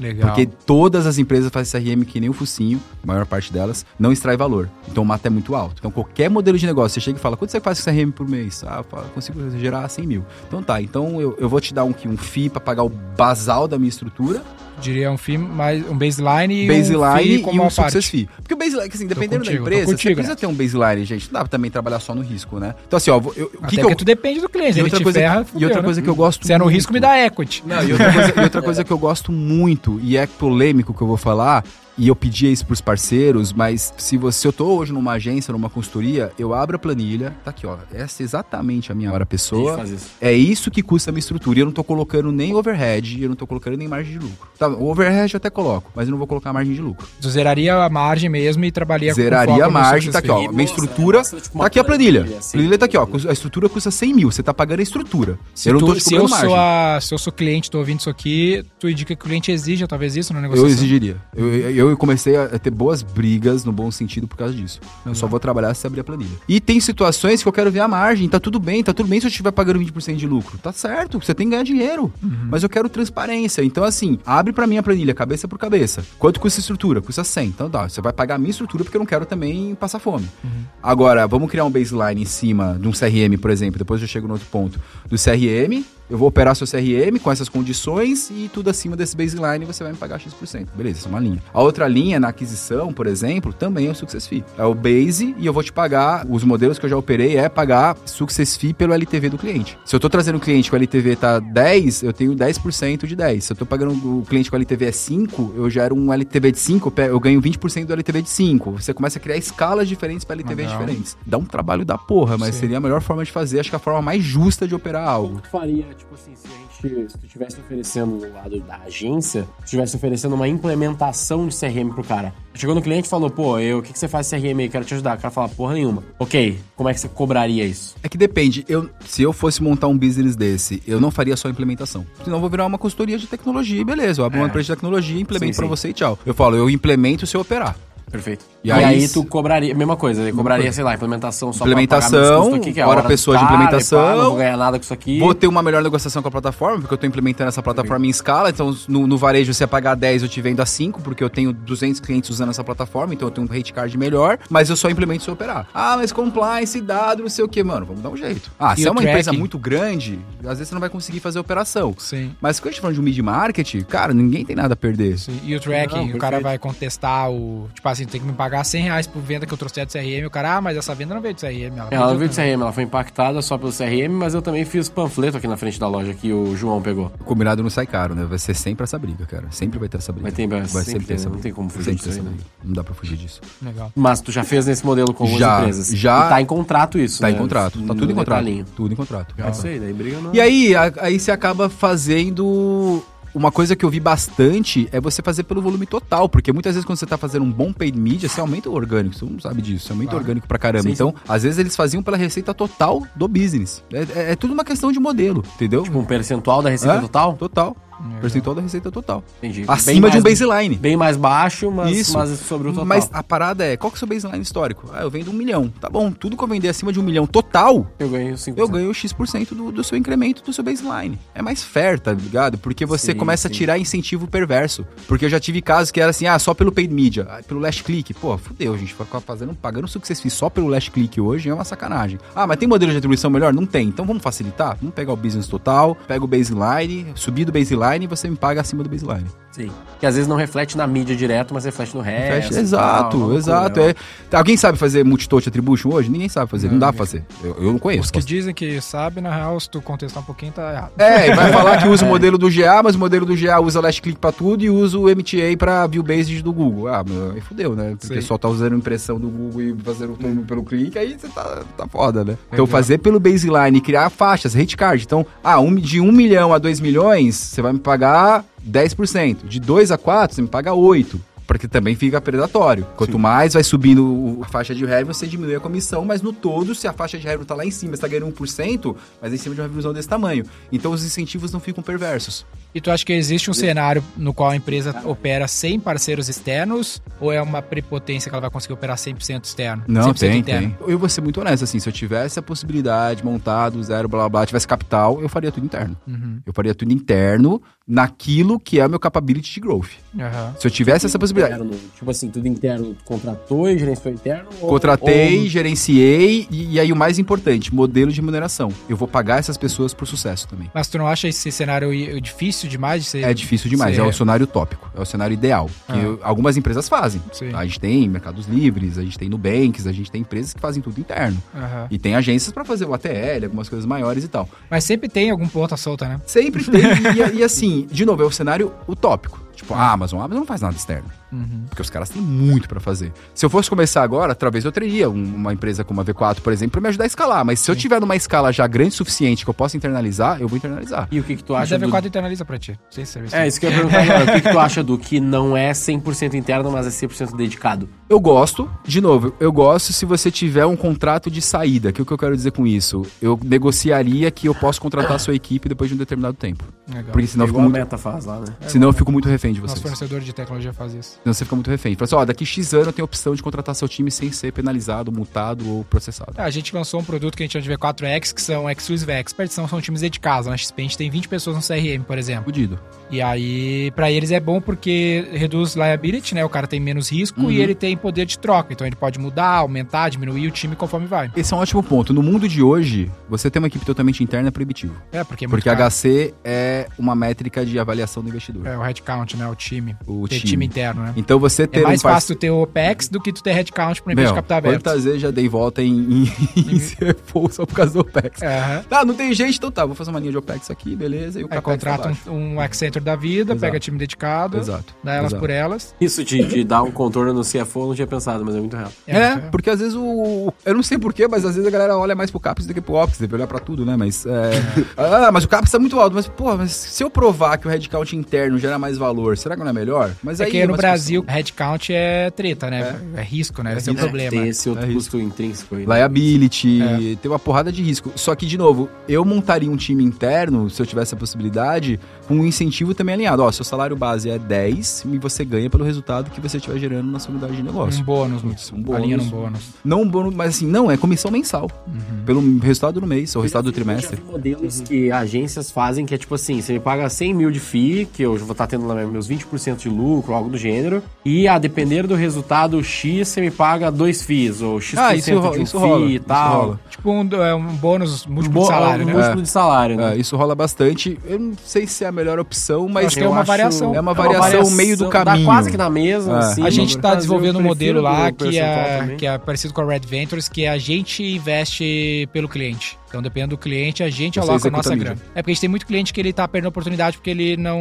Legal. Porque todas as empresas fazem C R M que nem o focinho, a maior parte delas, não extrai valor. Então o mato é muito alto. Então qualquer modelo de negócio, você chega e fala, quanto você faz com C R M por mês? Ah, eu consigo gerar cem mil. Então tá, então eu, eu vou te dar um, um F I I pra pagar o basal da minha estrutura. Diria um F I I, mas um baseline e baseline um F I I como e um success F I I. Porque o baseline, assim, dependendo contigo, da empresa, contigo, você precisa né? ter um baseline, gente. Não dá pra também trabalhar só no risco, né? Então assim, ó... Eu, eu, Até que, que, eu... que tu depende do cliente. E outra, coisa, ferra, fudeu, e outra né? coisa que eu gosto Se muito... é no risco, me dá equity. Não, e outra coisa, e outra coisa que eu gosto muito, e é polêmico que eu vou falar, e eu pedia isso pros parceiros, mas se você, eu tô hoje numa agência, numa consultoria, eu abro a planilha, tá aqui, ó, essa é exatamente a minha hora pessoa, isso. é isso que custa a minha estrutura, e eu não tô colocando nem overhead, eu não tô colocando nem margem de lucro. Tá, o overhead eu até coloco, mas eu não vou colocar margem de lucro. Tu zeraria a margem mesmo e trabalharia zeraria com foco. Zeraria a margem, tá aqui, ó, minha estrutura, nossa, tá aqui a planilha, planilha assim, a planilha tá aqui, ó, a estrutura custa cem mil, você tá pagando a estrutura, se eu tu, não tô te cobrando margem. A, se eu sou cliente, tô ouvindo isso aqui, tu indica que o cliente exija talvez isso na negociação? Eu exigiria, eu, eu Eu comecei a ter boas brigas, no bom sentido, por causa disso. Eu uhum. só vou trabalhar se abrir a planilha. E tem situações que eu quero ver a margem. Tá tudo bem, tá tudo bem se eu estiver pagando vinte por cento de lucro. Tá certo, você tem que ganhar dinheiro. Uhum. Mas eu quero transparência. Então, assim, abre pra mim a planilha, cabeça por cabeça. Quanto custa a estrutura? Custa cem. Então, dá. Você vai pagar a minha estrutura porque eu não quero também passar fome. Uhum. Agora, vamos criar um baseline em cima de um C R M, por exemplo. Depois eu chego no outro ponto. Do C R M... Eu vou operar seu C R M com essas condições e tudo acima desse baseline você vai me pagar X por cento. Beleza, isso é uma linha. A outra linha, na aquisição, por exemplo, também é o Success Fee. É o base e eu vou te pagar, os modelos que eu já operei é pagar Success Fee pelo L T V do cliente. Se eu tô trazendo um cliente que o L T V tá dez, eu tenho dez por cento de dez. Se eu tô pagando o cliente que o L T V é cinco, eu gero um L T V de cinco, eu ganho vinte por cento do L T V de cinco. Você começa a criar escalas diferentes para L T Vs ah, diferentes. Dá um trabalho da porra, mas Sim. seria a melhor forma de fazer, acho que a forma mais justa de operar algo. Como tu faria? Tipo assim, se a gente, se tu estivesse oferecendo do lado da agência, se tu estivesse oferecendo uma implementação de C R M pro cara. Chegou no cliente e falou, pô, eu, o que, que você faz C R M aí? Quero te ajudar. O cara fala, porra nenhuma. Ok, como é que você cobraria isso? É que depende. Eu, se eu fosse montar um business desse, eu não faria só implementação. Senão eu vou virar uma consultoria de tecnologia e beleza. Eu abro é. uma empresa de tecnologia, implemento sim, pra sim. você e tchau. Eu falo, eu implemento se eu operar. Perfeito. E, e aí, aí tu cobraria, mesma coisa, né? cobraria, sei lá, implementação só implementação, pra pagar custo, que que é? Hora pessoa de implementação, pá, não vou ganhar nada com isso aqui. Vou ter uma melhor negociação com a plataforma, porque eu tô implementando essa plataforma em escala, então no, no varejo se eu pagar dez eu te vendo a cinco, porque eu tenho duzentos clientes usando essa plataforma, então eu tenho um rate card melhor, mas eu só implemento se eu operar. Ah, mas compliance, dado, não sei o que, mano, vamos dar um jeito. Ah, e se é uma tracking? Empresa muito grande, às vezes você não vai conseguir fazer a operação. Sim. Mas quando a gente fala de um mid-market, cara, ninguém tem nada a perder. Sim. E o tracking, não, o cara vai contestar o, tipo assim, tem que me pagar cem reais por venda que eu trouxe de C R M, o cara, ah, mas essa venda não veio de C R M. Ela, ela não veio de C R M, ela foi impactada só pelo C R M, mas eu também fiz panfleto aqui na frente da loja que o João pegou. O combinado não sai caro, né? Vai ser sempre essa briga, cara. Sempre vai ter essa briga. Vai, ter, vai, vai sempre, sempre ter essa briga. Não tem como fugir disso aí, né? Não dá pra fugir disso. Legal. Mas tu já fez nesse modelo com algumas já, empresas. Já. E tá em contrato isso, tá né? Tá em contrato. Tá tudo no em contrato. Detalhinho. Tudo em contrato. É isso aí, daí briga não. E aí, a, aí você acaba fazendo... Uma coisa que eu vi bastante é você fazer pelo volume total, porque muitas vezes quando você tá fazendo um bom paid media, você aumenta o orgânico, você não sabe disso, você aumenta claro. o orgânico pra caramba. Sim, então, sim. às vezes eles faziam pela receita total do business. É, é, é tudo uma questão de modelo, entendeu? Tipo um percentual da receita é? total? Total. Legal. Percentual da receita total. Entendi. Acima de um baseline. Bem mais baixo, mas, mas sobre o total. Mas a parada é, qual que é o seu baseline histórico? Ah, eu vendo um milhão. Tá bom, tudo que eu vender acima de um milhão total, eu ganho cinco por cento. Eu ganho X% do, do seu incremento, do seu baseline. É mais fair, tá ligado? Porque você sim, começa sim. a tirar incentivo perverso. Porque eu já tive casos que era assim, ah, só pelo paid media, ah, pelo last click. Pô, fudeu, gente. Fazendo, pagando o sucesso só pelo last click hoje é uma sacanagem. Ah, mas tem modelo de atribuição melhor? Não tem. Então vamos facilitar? Vamos pegar o business total, pega o baseline, subir do baseline e você me paga acima do baseline. Sim. Que às vezes não reflete na mídia direto, mas reflete no resto. Exato, tal, exato. É. Alguém sabe fazer multitouch attribution hoje? Ninguém sabe fazer, não, não dá pra fazer. Eu, eu não conheço. Os que posso... dizem que sabe, na real, se tu contestar um pouquinho, tá errado. É, vai falar que usa o modelo do G A, mas o modelo do G A usa last click pra tudo e usa o M T A pra view based do Google. Ah, meu, aí fudeu, né? Porque o pessoal tá usando impressão do Google e fazendo tudo pelo clique, aí você tá, tá foda, né? Então fazer pelo baseline e criar faixas, rate card. Então, ah, um, de um milhão a dois milhões, você vai me pagar dez por cento. De dois a quatro, você me paga oito por cento. Porque também fica predatório. Quanto Sim. mais vai subindo a faixa de revenue, você diminui a comissão, mas no todo, se a faixa de revenue tá lá em cima, você tá ganhando um por cento, mas é em cima de uma revisão desse tamanho. Então os incentivos não ficam perversos. E tu acha que existe um Sim. cenário no qual a empresa ah. opera sem parceiros externos? Ou é uma prepotência que ela vai conseguir operar cem por cento externo? Não, cem por cento tem, interno? Tem. Eu vou ser muito honesto, assim, se eu tivesse a possibilidade, montado, zero, blá, blá, blá, tivesse capital, eu faria tudo interno. Uhum. Eu faria tudo interno naquilo que é o meu capability de growth. Uhum. Se eu tivesse essa possibilidade... Interno, tipo assim, tudo interno, contratou e gerenciou interno? Ou, Contratei, ou... gerenciei e, e aí o mais importante, modelo de remuneração. Eu vou pagar essas pessoas por sucesso também. Mas tu não acha esse cenário difícil demais de ser? É difícil demais, ser... é o cenário utópico, é o cenário ideal, ah. que eu, algumas empresas fazem. Tá? A gente tem mercados livres, a gente tem Nubanks, a gente tem empresas que fazem tudo interno. Uhum. E tem agências pra fazer o A T L, algumas coisas maiores e tal. Mas sempre tem algum ponto solta, né? Sempre tem. e, e assim, de novo, é o cenário utópico. Tipo, a Amazon, a Amazon não faz nada externo. Uhum. Porque os caras têm muito pra fazer. Se eu fosse começar agora, talvez eu teria uma empresa como a V quatro, por exemplo, pra me ajudar a escalar. Mas se Sim. eu tiver numa escala já grande o suficiente que eu possa internalizar, eu vou internalizar. E o que que tu acha? Mas a V quatro do... internaliza pra ti. Sem serviço. É, isso que eu ia perguntar agora. O que que tu acha do que não é cem por cento interno, mas é cem por cento dedicado? Eu gosto. De novo, eu gosto se você tiver um contrato de saída. Que é o que eu quero dizer com isso? Eu negociaria que eu posso contratar a sua equipe depois de um determinado tempo. Legal. Porque senão eu fico muito... a meta faz lá, né? Senão eu fico muito refém de vocês. Nosso fornecedor de tecnologia faz isso. Senão você fica muito refém. Fala assim, ó, daqui X anos eu tenho a opção de contratar seu time sem ser penalizado, multado ou processado. Ah, a gente lançou um produto que a gente chama de V quatro X, que são Exclusive Experts, são, são times de casa. Na X P a gente tem vinte pessoas no C R M, por exemplo. Fudido. E aí, pra eles é bom porque reduz liability, né? O cara tem menos risco uhum. e ele tem poder de troca. Então ele pode mudar, aumentar, diminuir o time conforme vai. Esse é um ótimo ponto. No mundo de hoje, você ter uma equipe totalmente interna é proibitivo. É, porque é muito Porque caro. H C é uma métrica de avaliação do investidor. É, o headcount, né? O time. O time. time interno, né? Então você ter. É mais um par... fácil tu ter o O P E X do que tu ter headcount pra empresa de capital aberto. Quantas vezes já dei volta em, em, em C F O só por causa do O P E X? Uhum. Tá, não tem gente, então tá, vou fazer uma linha de O P E X aqui, beleza. E o Aí contrata um, um Accenture da vida, Exato. Pega time dedicado, Exato. Dá elas Exato. Por elas. Isso de, de dar um contorno no C F O eu não tinha pensado, mas é muito real. É, é porque às vezes o. Eu não sei porquê, mas às vezes a galera olha mais pro CAPEX do que pro O P E X, deve olhar pra tudo, né? Mas. É... ah, mas o CAPEX tá muito alto, mas, pô, mas se eu provar que o headcount interno gera mais valor, será que não é melhor? Mas é aí, que no Brasil, discussão. Headcount é treta, né? É, é risco, né? É esse é o problema. Tem esse outro é custo intrínseco aí. Né? Liability, é. Tem uma porrada de risco. Só que, de novo, eu montaria um time interno, se eu tivesse a possibilidade, com um incentivo também alinhado. Ó, seu salário base é dez e você ganha pelo resultado que você estiver gerando na sua unidade de negócio. negócio. Um bônus, isso, um bônus. Alinha num bônus. Não um bônus, mas assim, não, é comissão mensal. Uhum. Pelo resultado do mês, ou resultado do trimestre. Tem modelos uhum. que agências fazem que é tipo assim, você me paga cem mil de F I I, que eu vou estar tendo lá meus vinte por cento de lucro, algo do gênero, e a depender do resultado X, você me paga dois F I Is, ou X por cento ah, isso rola, de um isso rola, F I I e tal. Rola. Tipo um, é um bônus múltiplo um de salário, né? Múltiplo é, de salário, né? É, isso rola bastante. Eu não sei se é a melhor opção, mas é uma, acho, variação, é uma variação. É uma variação meio do caminho. Dá quase que na mesma, é. assim. A gente está desenvolvendo um modelo lá que é, que é parecido com a Red Ventures, que a gente investe pelo cliente. Então, dependendo do cliente, a gente aloca a nossa grana. É porque a gente tem muito cliente que ele tá perdendo oportunidade porque ele não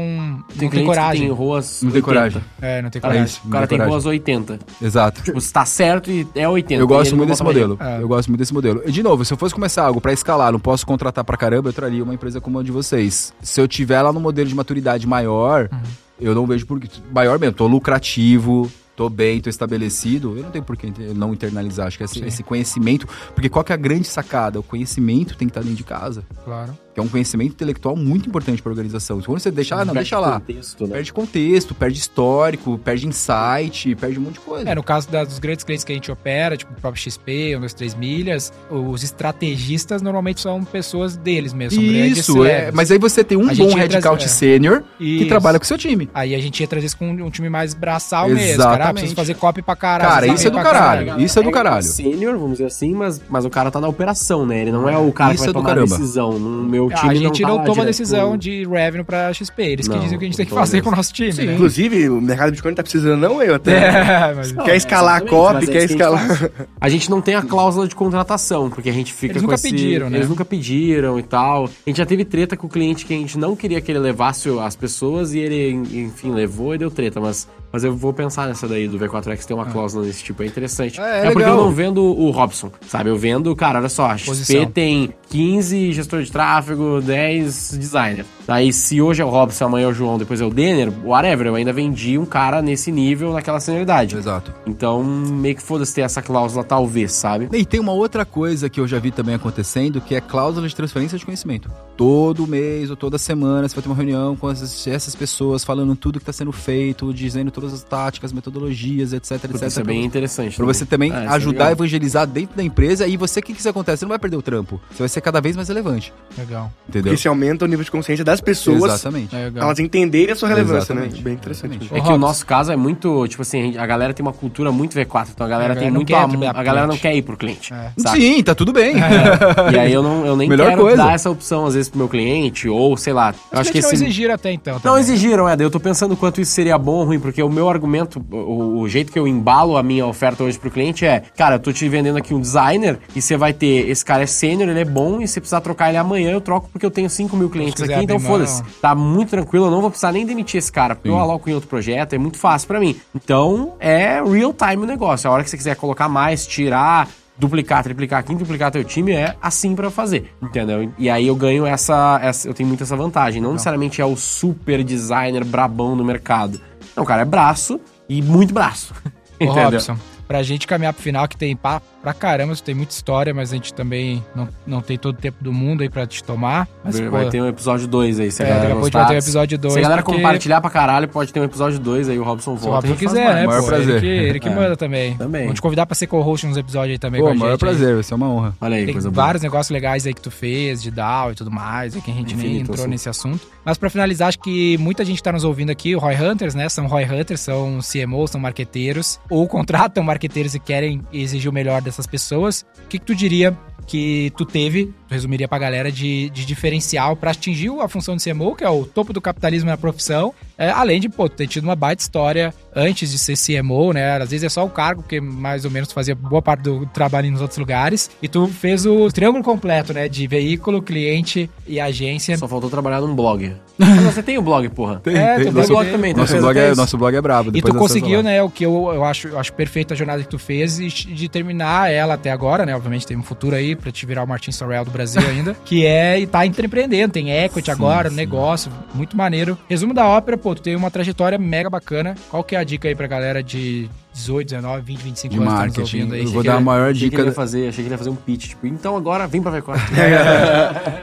tem, não tem coragem. Tem ruas não tem coragem. É, não tem coragem. É isso, o cara tem coragem. Ruas oitenta. Exato. Tipo, se tá certo e é oitenta. Eu gosto muito desse modelo. É. Eu gosto muito desse modelo. E, de novo, se eu fosse começar algo pra escalar, não posso contratar pra caramba, eu traria uma empresa como a de vocês. Se eu tiver lá no modelo de maturidade maior, uhum. eu não vejo por... Maior mesmo, tô lucrativo... Tô bem, tô estabelecido. Eu não tenho por que não internalizar. Acho que esse, esse conhecimento... Porque qual que é a grande sacada? O conhecimento tem que estar dentro de casa. Claro. Que é um conhecimento intelectual muito importante para a organização. Quando você deixar, não, deixa lá. Contexto, né? Perde contexto, perde histórico, perde insight, perde um monte de coisa. É, no caso das, dos grandes clientes que a gente opera, tipo o próprio X P, um, dois, três milhas, os estrategistas normalmente são pessoas deles mesmo. Isso, é. Mas aí você tem um a bom headcount é. sênior que trabalha com o seu time. Aí a gente ia trazer isso com um time mais braçal Exatamente. mesmo. Cara, ah, preciso fazer copy pra caralho. Cara, isso é do caralho. caralho. Isso é do caralho. É um sênior, vamos dizer assim, mas, mas o cara tá na operação, né? Ele não é o cara isso que vai é tomar caramba. decisão. No meu A gente não, não toma decisão pro... de revenue pra X P. Eles não, que dizem o que a gente tem que fazer com o nosso time. Sim, né? Inclusive, o mercado Bitcoin tá precisando, não eu até. É, mas... Quer escalar é, a copy, quer é escalar. A gente, a gente não tem a cláusula de contratação, porque a gente fica Eles com nunca esse... pediram, né? Eles nunca pediram e tal. A gente já teve treta com o cliente que a gente não queria que ele levasse as pessoas e ele, enfim, levou e deu treta. Mas, mas eu vou pensar nessa daí do V quatro X, tem uma ah. cláusula desse tipo. É interessante. É, é, é porque legal. eu não vendo o Robson, sabe? Eu vendo, cara, olha só, a X P Posição. tem quinze gestores de tráfego, dez designer. Daí, se hoje é o Robson, amanhã é o João, depois é o Denner, whatever, eu ainda vendi um cara nesse nível, naquela senioridade. Exato. Então, meio que foda-se ter essa cláusula, talvez, sabe? E tem uma outra coisa que eu já vi também acontecendo, que é cláusula de transferência de conhecimento. Todo mês ou toda semana você vai ter uma reunião com essas, essas pessoas, falando tudo que está sendo feito, dizendo todas as táticas, metodologias, etc, Porque etc. Isso é bem interessante. Para você também ah, ajudar é a evangelizar dentro da empresa e você, o que que isso acontece? Você não vai perder o trampo. Você vai ser cada vez mais relevante. Legal. Entendeu? Porque isso aumenta o nível de consciência das pessoas. Exatamente. Elas entenderem a sua relevância, Exatamente. né? Bem interessante. Exatamente. É que o nosso caso é muito, tipo assim, a galera tem uma cultura muito V quatro, então a galera, a galera tem muito... A, a, a galera não quer ir pro cliente. É. Sim, tá tudo bem. É. E aí eu, não, eu nem Melhor quero coisa. dar essa opção, às vezes, pro meu cliente, ou sei lá. Eu acho que esse... não exigiram até então. Também. Não exigiram, é. Eu tô pensando o quanto isso seria bom ou ruim, porque o meu argumento, o, o jeito que eu embalo a minha oferta hoje pro cliente é, cara, eu tô te vendendo aqui um designer e você vai ter, esse cara é sênior, ele é bom e se precisar trocar ele amanhã, eu troco porque eu tenho cinco mil clientes aqui, então foda-se. Tá muito tranquilo, eu não vou precisar nem demitir esse cara, porque Sim. eu aloco em outro projeto, é muito fácil pra mim. Então, é real time o negócio. A hora que você quiser colocar mais, tirar... duplicar, triplicar, quintuplicar teu time é assim pra fazer, entendeu? E aí eu ganho essa, essa eu tenho muito essa vantagem. Não, não necessariamente é o super designer brabão do mercado. Não, cara, é braço e muito braço. Entendeu? Robson, pra gente caminhar pro final, que tem papo pra caramba, tem muita história, mas a gente também não, não tem todo o tempo do mundo aí pra te tomar. Mas, vai pô, ter um episódio dois aí, se a é, galera gostar. Vai ter um episódio dois. Se a galera porque... compartilhar pra caralho, pode ter um episódio dois aí, o Robson volta. Se o Robson quiser, né? Maior pô, prazer. Ele que, ele que é. manda também. também. Vou te convidar pra ser co-host nos episódios aí também pô, com a gente. Pô, maior prazer, vai ser uma honra. Olha aí, tem coisa boa. Vários negócios legais aí que tu fez, de D A O e tudo mais, aí que a gente Enfim, nem entrou assunto. nesse assunto. Mas pra finalizar, acho que muita gente tá nos ouvindo aqui, o Roy Hunters, né? São Roy Hunters, são C M Os, são marqueteiros, ou contratam marqueteiros e querem exigir o melhor dessas pessoas. O que que tu diria que tu teve, tu resumiria pra galera, de, de diferencial pra atingir a função de C M O, que é o topo do capitalismo na profissão, é, além de, pô, ter tido uma baita história antes de ser C M O, né? Às vezes é só o cargo, porque mais ou menos tu fazia boa parte do trabalho nos outros lugares, e tu fez o triângulo completo, né? De veículo, cliente e agência. Só faltou trabalhar num blog. Mas você tem o um blog, porra? Tem, é, tem. Teu nosso blog também. Nosso blog, é, nosso blog é brabo. E tu conseguiu, né, o que eu, eu, acho, eu acho perfeito a jornada que tu fez e de terminar ela até agora, né? Obviamente tem um futuro aí, pra te virar o Martin Sorrell do Brasil ainda, que é e tá empreendendo, tem equity sim, agora, sim. negócio, muito maneiro. Resumo da ópera, pô, tu tem uma trajetória mega bacana. Qual que é a dica aí pra galera de dezoito, dezenove, vinte, vinte e cinco de anos marketing, estamos ouvindo aí. Eu vou dar a maior dica... Que ele ia fazer, achei que ele ia fazer um pitch, tipo, então agora vem pra V quatro.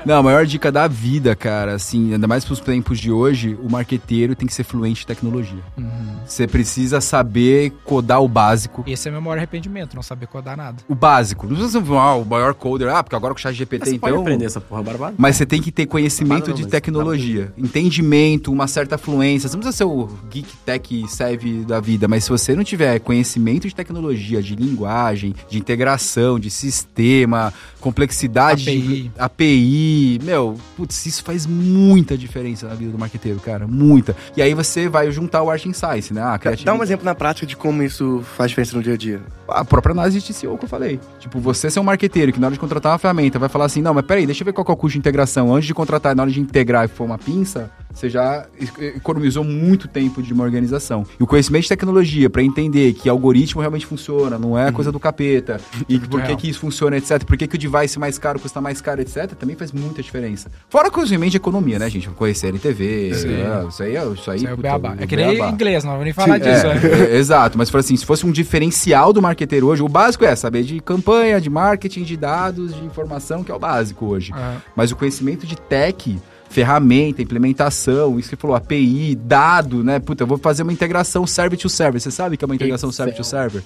Não, a maior dica da vida, cara, assim, ainda mais pros tempos de hoje, o marqueteiro tem que ser fluente em tecnologia. Uhum. Você precisa saber codar o básico. Esse é meu maior arrependimento, não saber codar nada. O básico. Não precisa ser ah, o maior coder, ah, porque agora com o chat G P T, você então... Você pode aprender essa porra barbada. Mas você tem que ter conhecimento não, de tecnologia, não, entendimento, uma certa fluência. Você não precisa ser o geek tech savvy da vida, mas se você não tiver conhecimento de tecnologia, de linguagem, de integração, de sistema, complexidade, A P I, A P I meu, putz, isso faz muita diferença na vida do marqueteiro, cara, muita. E aí você vai juntar o arte em science, né? Ah, criatividade. Dá um exemplo na prática de como isso faz diferença no dia a dia. A própria análise de C E O que eu falei. Tipo, você ser um marqueteiro que na hora de contratar uma ferramenta vai falar assim, não, mas peraí, deixa eu ver qual que é o custo de integração. Antes de contratar, na hora de integrar e for uma pinça, você já economizou muito tempo de uma organização. E o conhecimento de tecnologia para entender que algoritmo realmente funciona, não é coisa do capeta, e por que que isso funciona, etcétera. Por que que o device mais caro custa mais caro, etcétera. Também faz muita diferença. Fora conhecimento de economia, né, gente? Conhecer T V, é, isso aí, isso aí... Isso é, puta, é, é que nem inglês, não vou nem falar disso. É, é. Exato, mas assim, se fosse um diferencial do marqueteiro hoje, o básico é saber de campanha, de marketing, de dados, de informação, que é o básico hoje. É. Mas o conhecimento de tech... ferramenta, implementação, isso que falou, A P I, dado, né? Puta, eu vou fazer uma integração server to server. Você sabe que é uma integração Excel. server to server?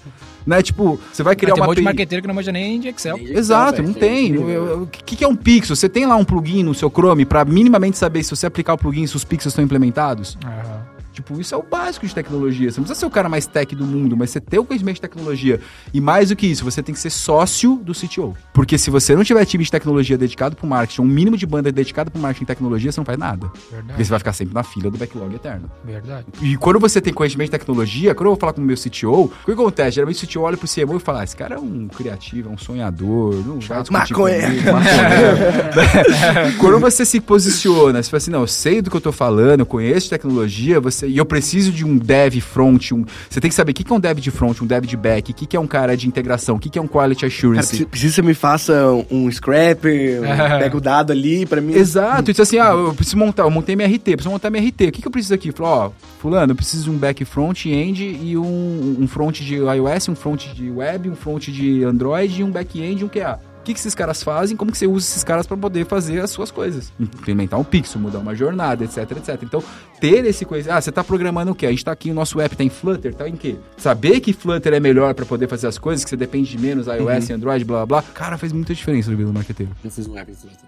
Né? Tipo, você vai criar uma A P I... Tem um monte de marqueteiro que não manja nem de Excel. Exato, não tem. O que, que é um pixel? Você tem lá um plugin no seu Chrome para minimamente saber se você aplicar o plugin, se os pixels estão implementados? Aham. Tipo, isso é o básico de tecnologia. Você não precisa ser o cara mais tech do mundo, mas você tem o conhecimento de tecnologia. E mais do que isso, você tem que ser sócio do C T O. Porque se você não tiver time de tecnologia dedicado para o marketing, um mínimo de banda dedicado para o marketing e tecnologia, você não faz nada. Verdade. Porque você vai ficar sempre na fila do backlog eterno. Verdade. E quando você tem conhecimento de tecnologia, quando eu vou falar com o meu C T O, o que acontece? Geralmente o C T O olha para o C M O e fala, ah, esse cara é um criativo, é um sonhador, não vai discutir comigo, maconha. Quando você se posiciona, você fala assim, não, eu sei do que eu estou falando, eu conheço tecnologia, você e eu preciso de um dev front, um... Você tem que saber o que, que é um dev de front, um dev de back, o que, que é um cara de integração, o que, que é um quality assurance. Cara, precisa que você me faça um scraper, um... pega o dado ali pra mim. Exato, então assim, ah, eu preciso montar, eu montei minha R T, preciso montar minha R T, o que, que eu preciso aqui? Falei, ó, fulano, eu preciso de um back front end e um, um front de iOS, um front de web, um front de Android e um back end e um Q A. O que, que esses caras fazem, como que você usa esses caras para poder fazer as suas coisas. Implementar um pixel, mudar uma jornada, etc, etcétera. Então, ter esse coisa... Ah, você tá programando o quê? A gente tá aqui, o nosso app tá em Flutter, tá em quê? Saber que Flutter é melhor para poder fazer as coisas, que você depende de menos iOS, uhum. Android, blá, blá, blá. Cara, fez muita diferença no marketing. Eu fiz um app em Flutter.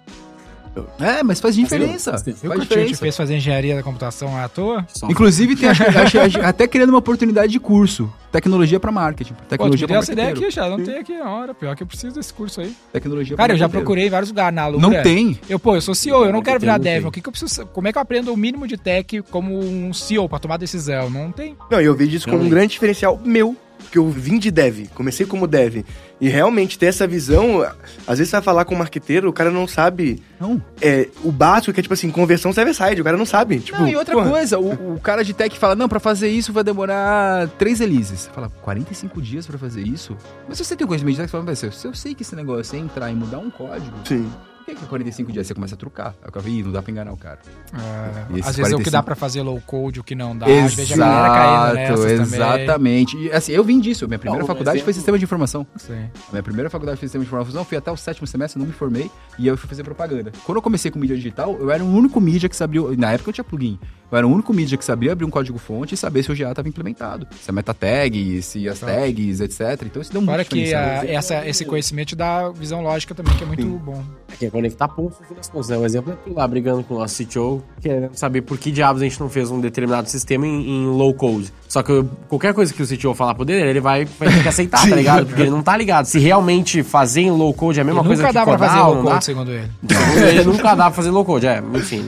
É, mas faz diferença. Faz diferença. Eu curti, a gente fez fazer engenharia da computação à toa. Inclusive, tem, acho, acho, até criando uma oportunidade de curso. Tecnologia para marketing. Tecnologia para marketing. Eu essa ideia aqui, já não tem aqui na hora. Pior que eu preciso desse curso aí. Tecnologia para... Cara, eu já procurei vários lugares na Lula. Não tem. Eu, pô, eu sou C E O, eu não quero virar dev. O que, que eu preciso? Como é que eu aprendo o mínimo de tech como um C E O para tomar decisão? Não tem. Não, eu vejo isso como um grande diferencial meu. Porque eu vim de dev, comecei como dev. E realmente ter essa visão... Às vezes você vai falar com um marqueteiro, o cara não sabe... Não. É, o básico que é tipo assim, conversão server-side, o cara não sabe. Tipo, não, e outra porra. coisa, o, o cara de tech fala, não, pra fazer isso vai demorar três releases. Você fala, quarenta e cinco dias pra fazer isso? Mas se você tem conhecimento de tech, fala, mas se eu sei que esse negócio é entrar e mudar um código... Sim. Que quarenta e cinco dias você começa a trucar. Ih, não dá pra enganar o cara. É, às vezes é o que dá pra fazer low code, o que não dá. Exato, às vezes a galera caindo nessas exatamente. Também. E, assim, eu vim disso. Minha primeira não, faculdade exemplo... foi sistema de informação. Sim. Minha primeira faculdade foi sistema de informação. Fui até o sétimo semestre, não me formei. E eu fui fazer propaganda. Quando eu comecei com mídia digital, eu era o único mídia que sabia... Na época eu tinha plugin. Eu era o único mídia que sabia abrir um código-fonte e saber se o G A estava implementado. Se a meta-tag, se as tags, etcétera. Então isso deu muito diferença. Fora que a, essa, esse conhecimento dá visão lógica também, que é muito Sim. bom. Aqui é conectar pontos nas coisas, né? O exemplo é tu lá brigando com o nosso C T O, querendo saber por que diabos a gente não fez um determinado sistema em, em low-code. Só que eu, qualquer coisa que o C T O falar pro dele, ele vai, vai ter que aceitar, tá ligado? Porque ele não tá ligado. Se realmente fazer em low-code é a mesma ele coisa que codar, nunca dá pra fazer low-code, segundo ele. Segundo ele, nunca dá pra fazer low-code. É, enfim.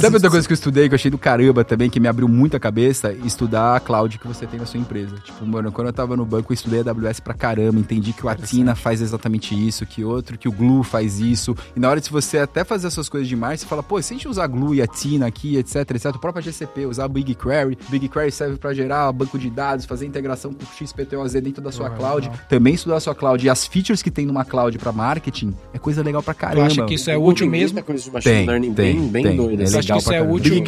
Sabe outra coisa que eu estudei, que eu achei do caramba também, que me abriu muito a cabeça, estudar a cloud que você tem na sua empresa. Tipo, mano, quando eu tava no banco, eu estudei a AWS pra caramba, entendi que o Athena faz exatamente isso, que outro, que o Glue faz isso, e na hora de você até fazer as suas coisas de marketing, você fala, pô, se a gente usar Glue e Athena aqui, etc, etc, o próprio G C P, usar BigQuery, BigQuery serve pra gerar banco de dados, fazer integração com X P T O Z dentro da sua ah, cloud, não. também estudar a sua cloud e as features que tem numa cloud pra marketing, é coisa legal pra caramba. Eu acho que isso é útil mesmo. Tem, tem, tem. Bem doido. Eu acho que isso é útil.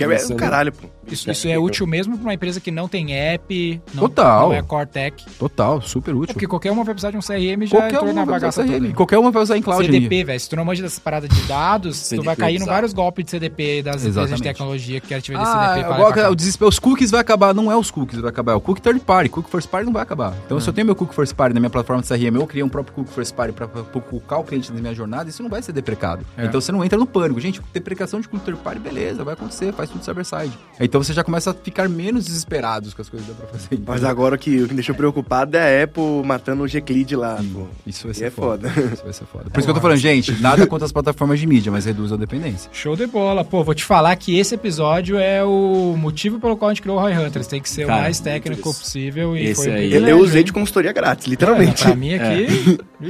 Caralho, pô. Isso, isso é útil mesmo para uma empresa que não tem app, não, Total. não é core tech. Total, super útil. É porque qualquer uma vai precisar de um C R M já qualquer entrou um na bagaça toda. Né? Qualquer uma vai usar em cloud. C D P, velho, se tu não manja dessas paradas de dados, C D P, tu vai cair em vários golpes de C D P das Exatamente. empresas de tecnologia que querem te vender ah, C D P. Para agora, o desespero, os cookies vai acabar, não é os cookies vai acabar, é o cookie third party, cookie first party não vai acabar. Então hum. se eu tenho meu cookie first party na minha plataforma de C R M, eu criei um próprio cookie first party para colocar o cliente na minha jornada, isso não vai ser deprecado. É. Então você não entra no pânico. Gente, deprecação de cookie third party, beleza, vai acontecer, faz tudo server-side. Então você já começa a ficar menos desesperados com as coisas que dá pra fazer. Mas agora o que me deixou preocupado é a Apple matando o G-Clead lá. Pô. Isso vai ser é foda. foda. Isso vai ser foda. Por é isso que eu tô falando, gente, nada contra as plataformas de mídia, mas reduz a dependência. Show de bola. Pô, vou te falar que esse episódio é o motivo pelo qual a gente criou o Roy Hunters. Tem que ser Cara, o mais técnico possível. E esse foi aí. Eu, eu usei de consultoria grátis, literalmente. É, pra mim aqui... É.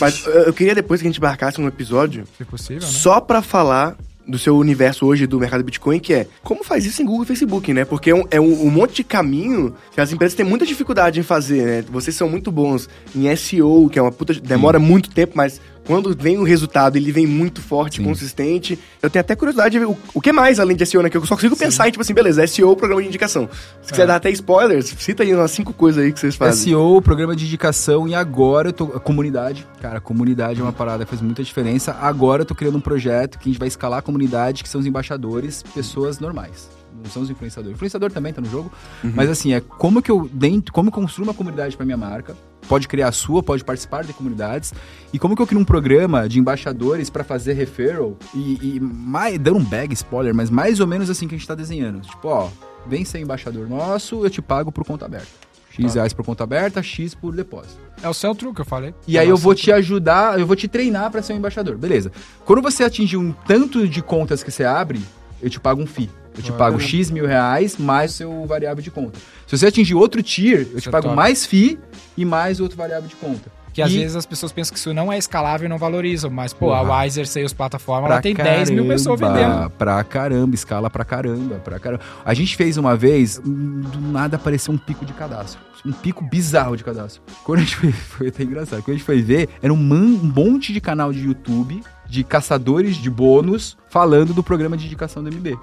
Mas eu queria depois que a gente embarcasse um episódio... Se possível, né? Só pra falar... do seu universo hoje do mercado Bitcoin, que é como faz isso em Google e Facebook, né? Porque é um, é um, um monte de caminho que as empresas têm muita dificuldade em fazer, né? Vocês são muito bons em S E O, que é uma puta... demora Sim. muito tempo, mas... quando vem o resultado, ele vem muito forte, Sim. consistente. Eu tenho até curiosidade de ver o, o que mais além de S E O, né? Que eu só consigo Sim. pensar em, tipo assim, beleza, S E O, programa de indicação. Se é. quiser dar até spoilers, cita aí umas cinco coisas aí que vocês fazem. S E O, programa de indicação, e agora eu tô... A comunidade. Cara, a comunidade é uma parada que faz muita diferença. Agora eu tô criando um projeto que a gente vai escalar a comunidade, que são os embaixadores, pessoas normais. Não são os influenciadores. O influenciador também tá no jogo. Uhum. Mas assim, é como que eu dentro, como eu construo uma comunidade pra minha marca. Pode criar a sua, pode participar de comunidades. E como que eu crio um programa de embaixadores para fazer referral? E, e mais, dando um bag spoiler, mas mais ou menos assim que a gente tá desenhando. Tipo, ó, vem ser embaixador nosso, eu te pago por conta aberta. X reais por conta aberta, X por depósito. É o seu truque, eu falei. E aí eu vou te ajudar, eu vou te treinar para ser um embaixador. Beleza. Quando você atingir um tanto de contas que você abre, eu te pago um fee. Eu te pago X mil reais mais o seu variável de conta. Se você atingir outro tier, eu te pago mais fee e mais outro variável de conta. Que às e... vezes as pessoas pensam que isso não é escalável e não valorizam. Mas, pô, Uau. a Wiser Sales Plataforma, pra ela tem caramba, dez mil pessoas vendendo. Pra caramba, escala pra caramba, pra caramba. A gente fez uma vez, do nada apareceu um pico de cadastro. Um pico bizarro de cadastro. Quando a gente foi, foi até engraçado. Quando a gente foi ver, era um, man, um monte de canal de YouTube... de caçadores de bônus falando do programa de indicação do M B.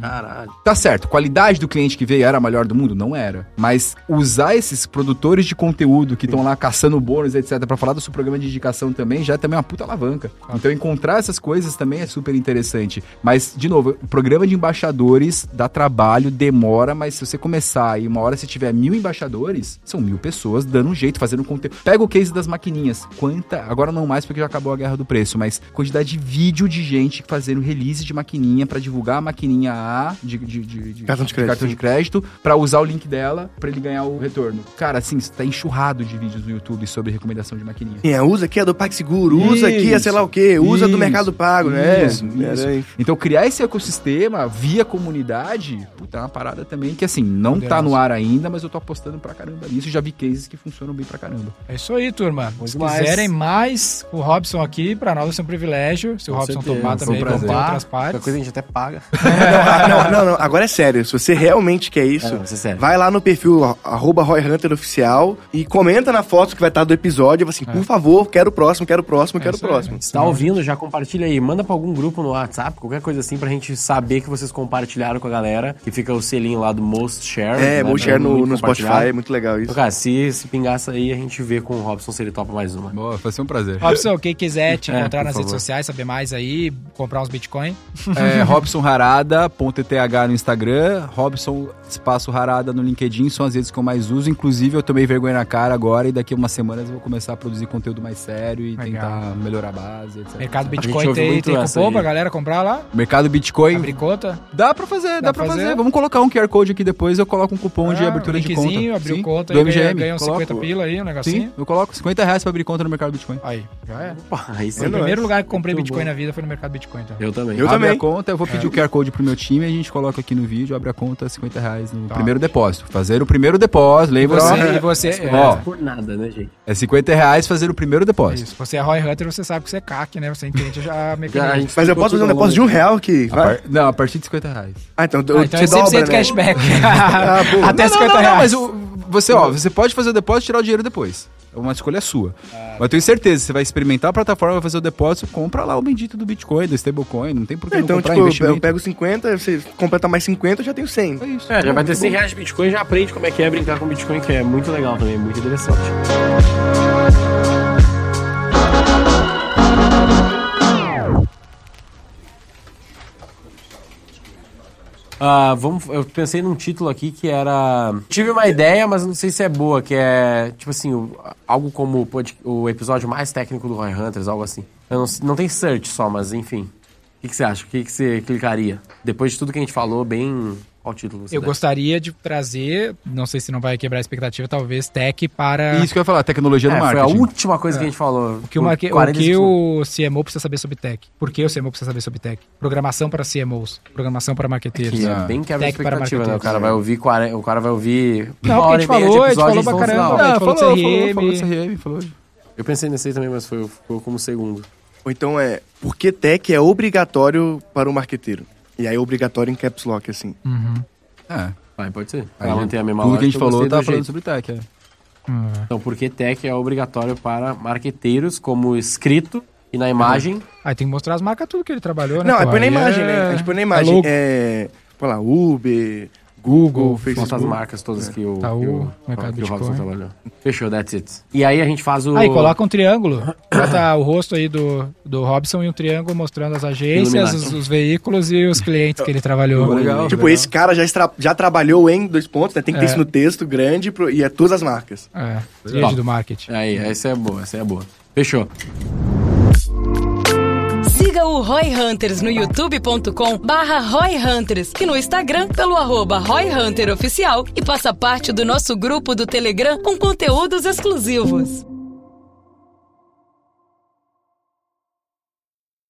Caralho. Tá certo, qualidade do cliente que veio era a melhor do mundo? Não era. Mas usar esses produtores de conteúdo que estão lá caçando bônus, etcétera, pra falar do seu programa de indicação também, já é também uma puta alavanca. Ah. Então encontrar essas coisas também é super interessante. Mas, de novo, o programa de embaixadores dá trabalho, demora, mas se você começar e uma hora se tiver mil embaixadores, são mil pessoas dando um jeito, fazendo um conteúdo. Pega o case das maquininhas. Quanta... Agora não mais porque já acabou a guerra do preço, mas... quantidade de vídeo de gente fazendo release de maquininha pra divulgar a maquininha A de, de, de, de, cartão, de, de cartão de crédito pra usar o link dela pra ele ganhar o retorno. Cara, assim, você tá enxurrado de vídeos no YouTube sobre recomendação de maquininha. É, usa aqui a do PagSeguro, isso, usa aqui a sei lá o quê, usa isso, do Mercado Pago, né? Isso, isso. isso. Então, criar esse ecossistema via comunidade, puta, é uma parada também que, assim, não Poderoso. tá no ar ainda, mas eu tô apostando pra caramba nisso. Já vi cases que funcionam bem pra caramba. É isso aí, turma. Pois Se mais. quiserem mais, o Robson aqui, pra nós vai ser um privilégio. Se o Com Robson certeza. tomar também, tomar outras partes. Outra coisa a gente até paga. Não, não, não, agora é sério. Se você realmente quer isso, é, é vai lá no perfil arroba Roy Hunter Oficial e comenta na foto que vai estar do episódio. Assim, é. por favor, quero o próximo, quero o próximo, é quero o próximo. É, se tá ouvindo, já compartilha aí. Manda pra algum grupo no WhatsApp, qualquer coisa assim, pra gente saber que vocês compartilharam com a galera. Que fica o selinho lá do Most Share. É, né? Most Share no, no Spotify, é muito legal isso. Então, cara, se, se pingaça aí, a gente vê com o Robson se ele topa mais uma. Boa, vai ser um prazer. Robson, quem quiser te encontrar é, nas redes sociais, saber mais aí, comprar uns Bitcoin. É, Robson Harada.eth no Instagram, Robson espaço Harada no LinkedIn, são as redes que eu mais uso. Inclusive, eu tomei vergonha na cara agora e daqui a umas semanas eu vou começar a produzir conteúdo mais sério e Legal. tentar melhorar a base, etcétera. Mercado Bitcoin tem, tem cupom pra galera comprar lá? Mercado Bitcoin. Abrir conta? Dá pra fazer, dá, dá pra fazer. fazer. Vamos colocar um Q R Code aqui depois, eu coloco um cupom ah, de abertura um de conta. Abriu Sim, conta do M G M. Ganha uns cinquenta pila aí, um negocinho. Sim, eu coloco cinquenta reais pra abrir conta no Mercado Bitcoin. Aí, já é. Opa, aí sim. O primeiro lugar que comprei Muito Bitcoin bom. na vida foi no Mercado Bitcoin. Então. Eu também. Eu abre também. a conta, eu vou pedir é. o Q R Code pro meu time, a gente coloca aqui no vídeo, abre a conta, cinquenta reais no tá. primeiro depósito. Fazer o primeiro depósito, lembra? Você, e você é, ó, por nada, né, gente? É cinquenta reais fazer o primeiro depósito. Isso, você é Roy Hunter, você sabe que você é C A C, né? Você entende já mecanismo. Mas eu posso fazer um depósito de um real aqui? Par... Não, a partir de cinquenta reais. Ah, então eu ah, então te é cem por cento dobra, né? Cashback. ah, Até não, cinquenta não, não, reais. Não, mas o, você, ó, você pode fazer o depósito e tirar o dinheiro depois. É uma escolha sua. Ah, mas eu tenho certeza, você vai experimentar a plataforma, vai fazer o depósito, compra lá o bendito do Bitcoin, do stablecoin, não tem por que não, não então, comprar tipo, investimento. Então, tipo, eu pego cinquenta, você completa mais cinquenta, eu já tenho cem. É isso. É, então, já vai ter cem reais de Bitcoin, já aprende como é que é brincar com Bitcoin, que é muito legal também, muito interessante. Uh, vamos, eu pensei num título aqui que era... Tive uma ideia, mas não sei se é boa, que é, tipo assim, o, algo como o, o episódio mais técnico do Roy Hunters, algo assim. Eu não, não tem search só, mas enfim. O que, que você acha? O que, que você clicaria? Depois de tudo que a gente falou, bem... Qual título você Eu der? gostaria de trazer, não sei se não vai quebrar a expectativa, talvez tech para... Isso que eu ia falar, tecnologia é, do marketing. Foi a última coisa é. que a gente falou. O que o, marque... o, que o C M O precisa saber sobre tech? Por que o C M O precisa saber sobre tech? Programação para C M Os, programação para marqueteiros. É, é bem quebra a expectativa, né? O cara vai ouvir... quarenta O cara vai ouvir... Não, porque a gente falou, a gente falou pra caramba. Não, a gente falou, falou, C R M. falou, falou, falou. Eu pensei nesse aí também, mas foi, ficou como segundo. Ou então é, por que tech é obrigatório para o marqueteiro? E aí é obrigatório em caps lock, assim. Uhum. É. Vai, pode ser. Pra manter a mesma lógica. Tudo que a gente falou, tá falando sobre tech, é. Uhum. Então, porque tech é obrigatório para marqueteiros, como escrito e na imagem. Uhum. Aí tem que mostrar as marcas, tudo que ele trabalhou, né? Não, aí põe na imagem, é... né? A gente põe na imagem. É, põe lá, Uber, Google, Facebook. Mostra as marcas todas é. que o, Itaú, que o, Mercado que o Robson trabalhou. Fechou, that's it. E aí a gente faz o... Aí coloca um triângulo, bota o rosto aí do, do Robson e um triângulo mostrando as agências, os, os veículos e os clientes que ele trabalhou. Legal, legal. Tipo, legal. Esse cara já, extra, já trabalhou em dois pontos, né? Tem que é. ter isso no texto grande pro, e é todas as marcas. É, rede do marketing. Aí, essa é boa, essa é boa. Fechou. Siga o Roy Hunters no youtube.com barra Roy Hunters e no Instagram pelo arroba Roy Hunter Oficial e faça parte do nosso grupo do Telegram com conteúdos exclusivos.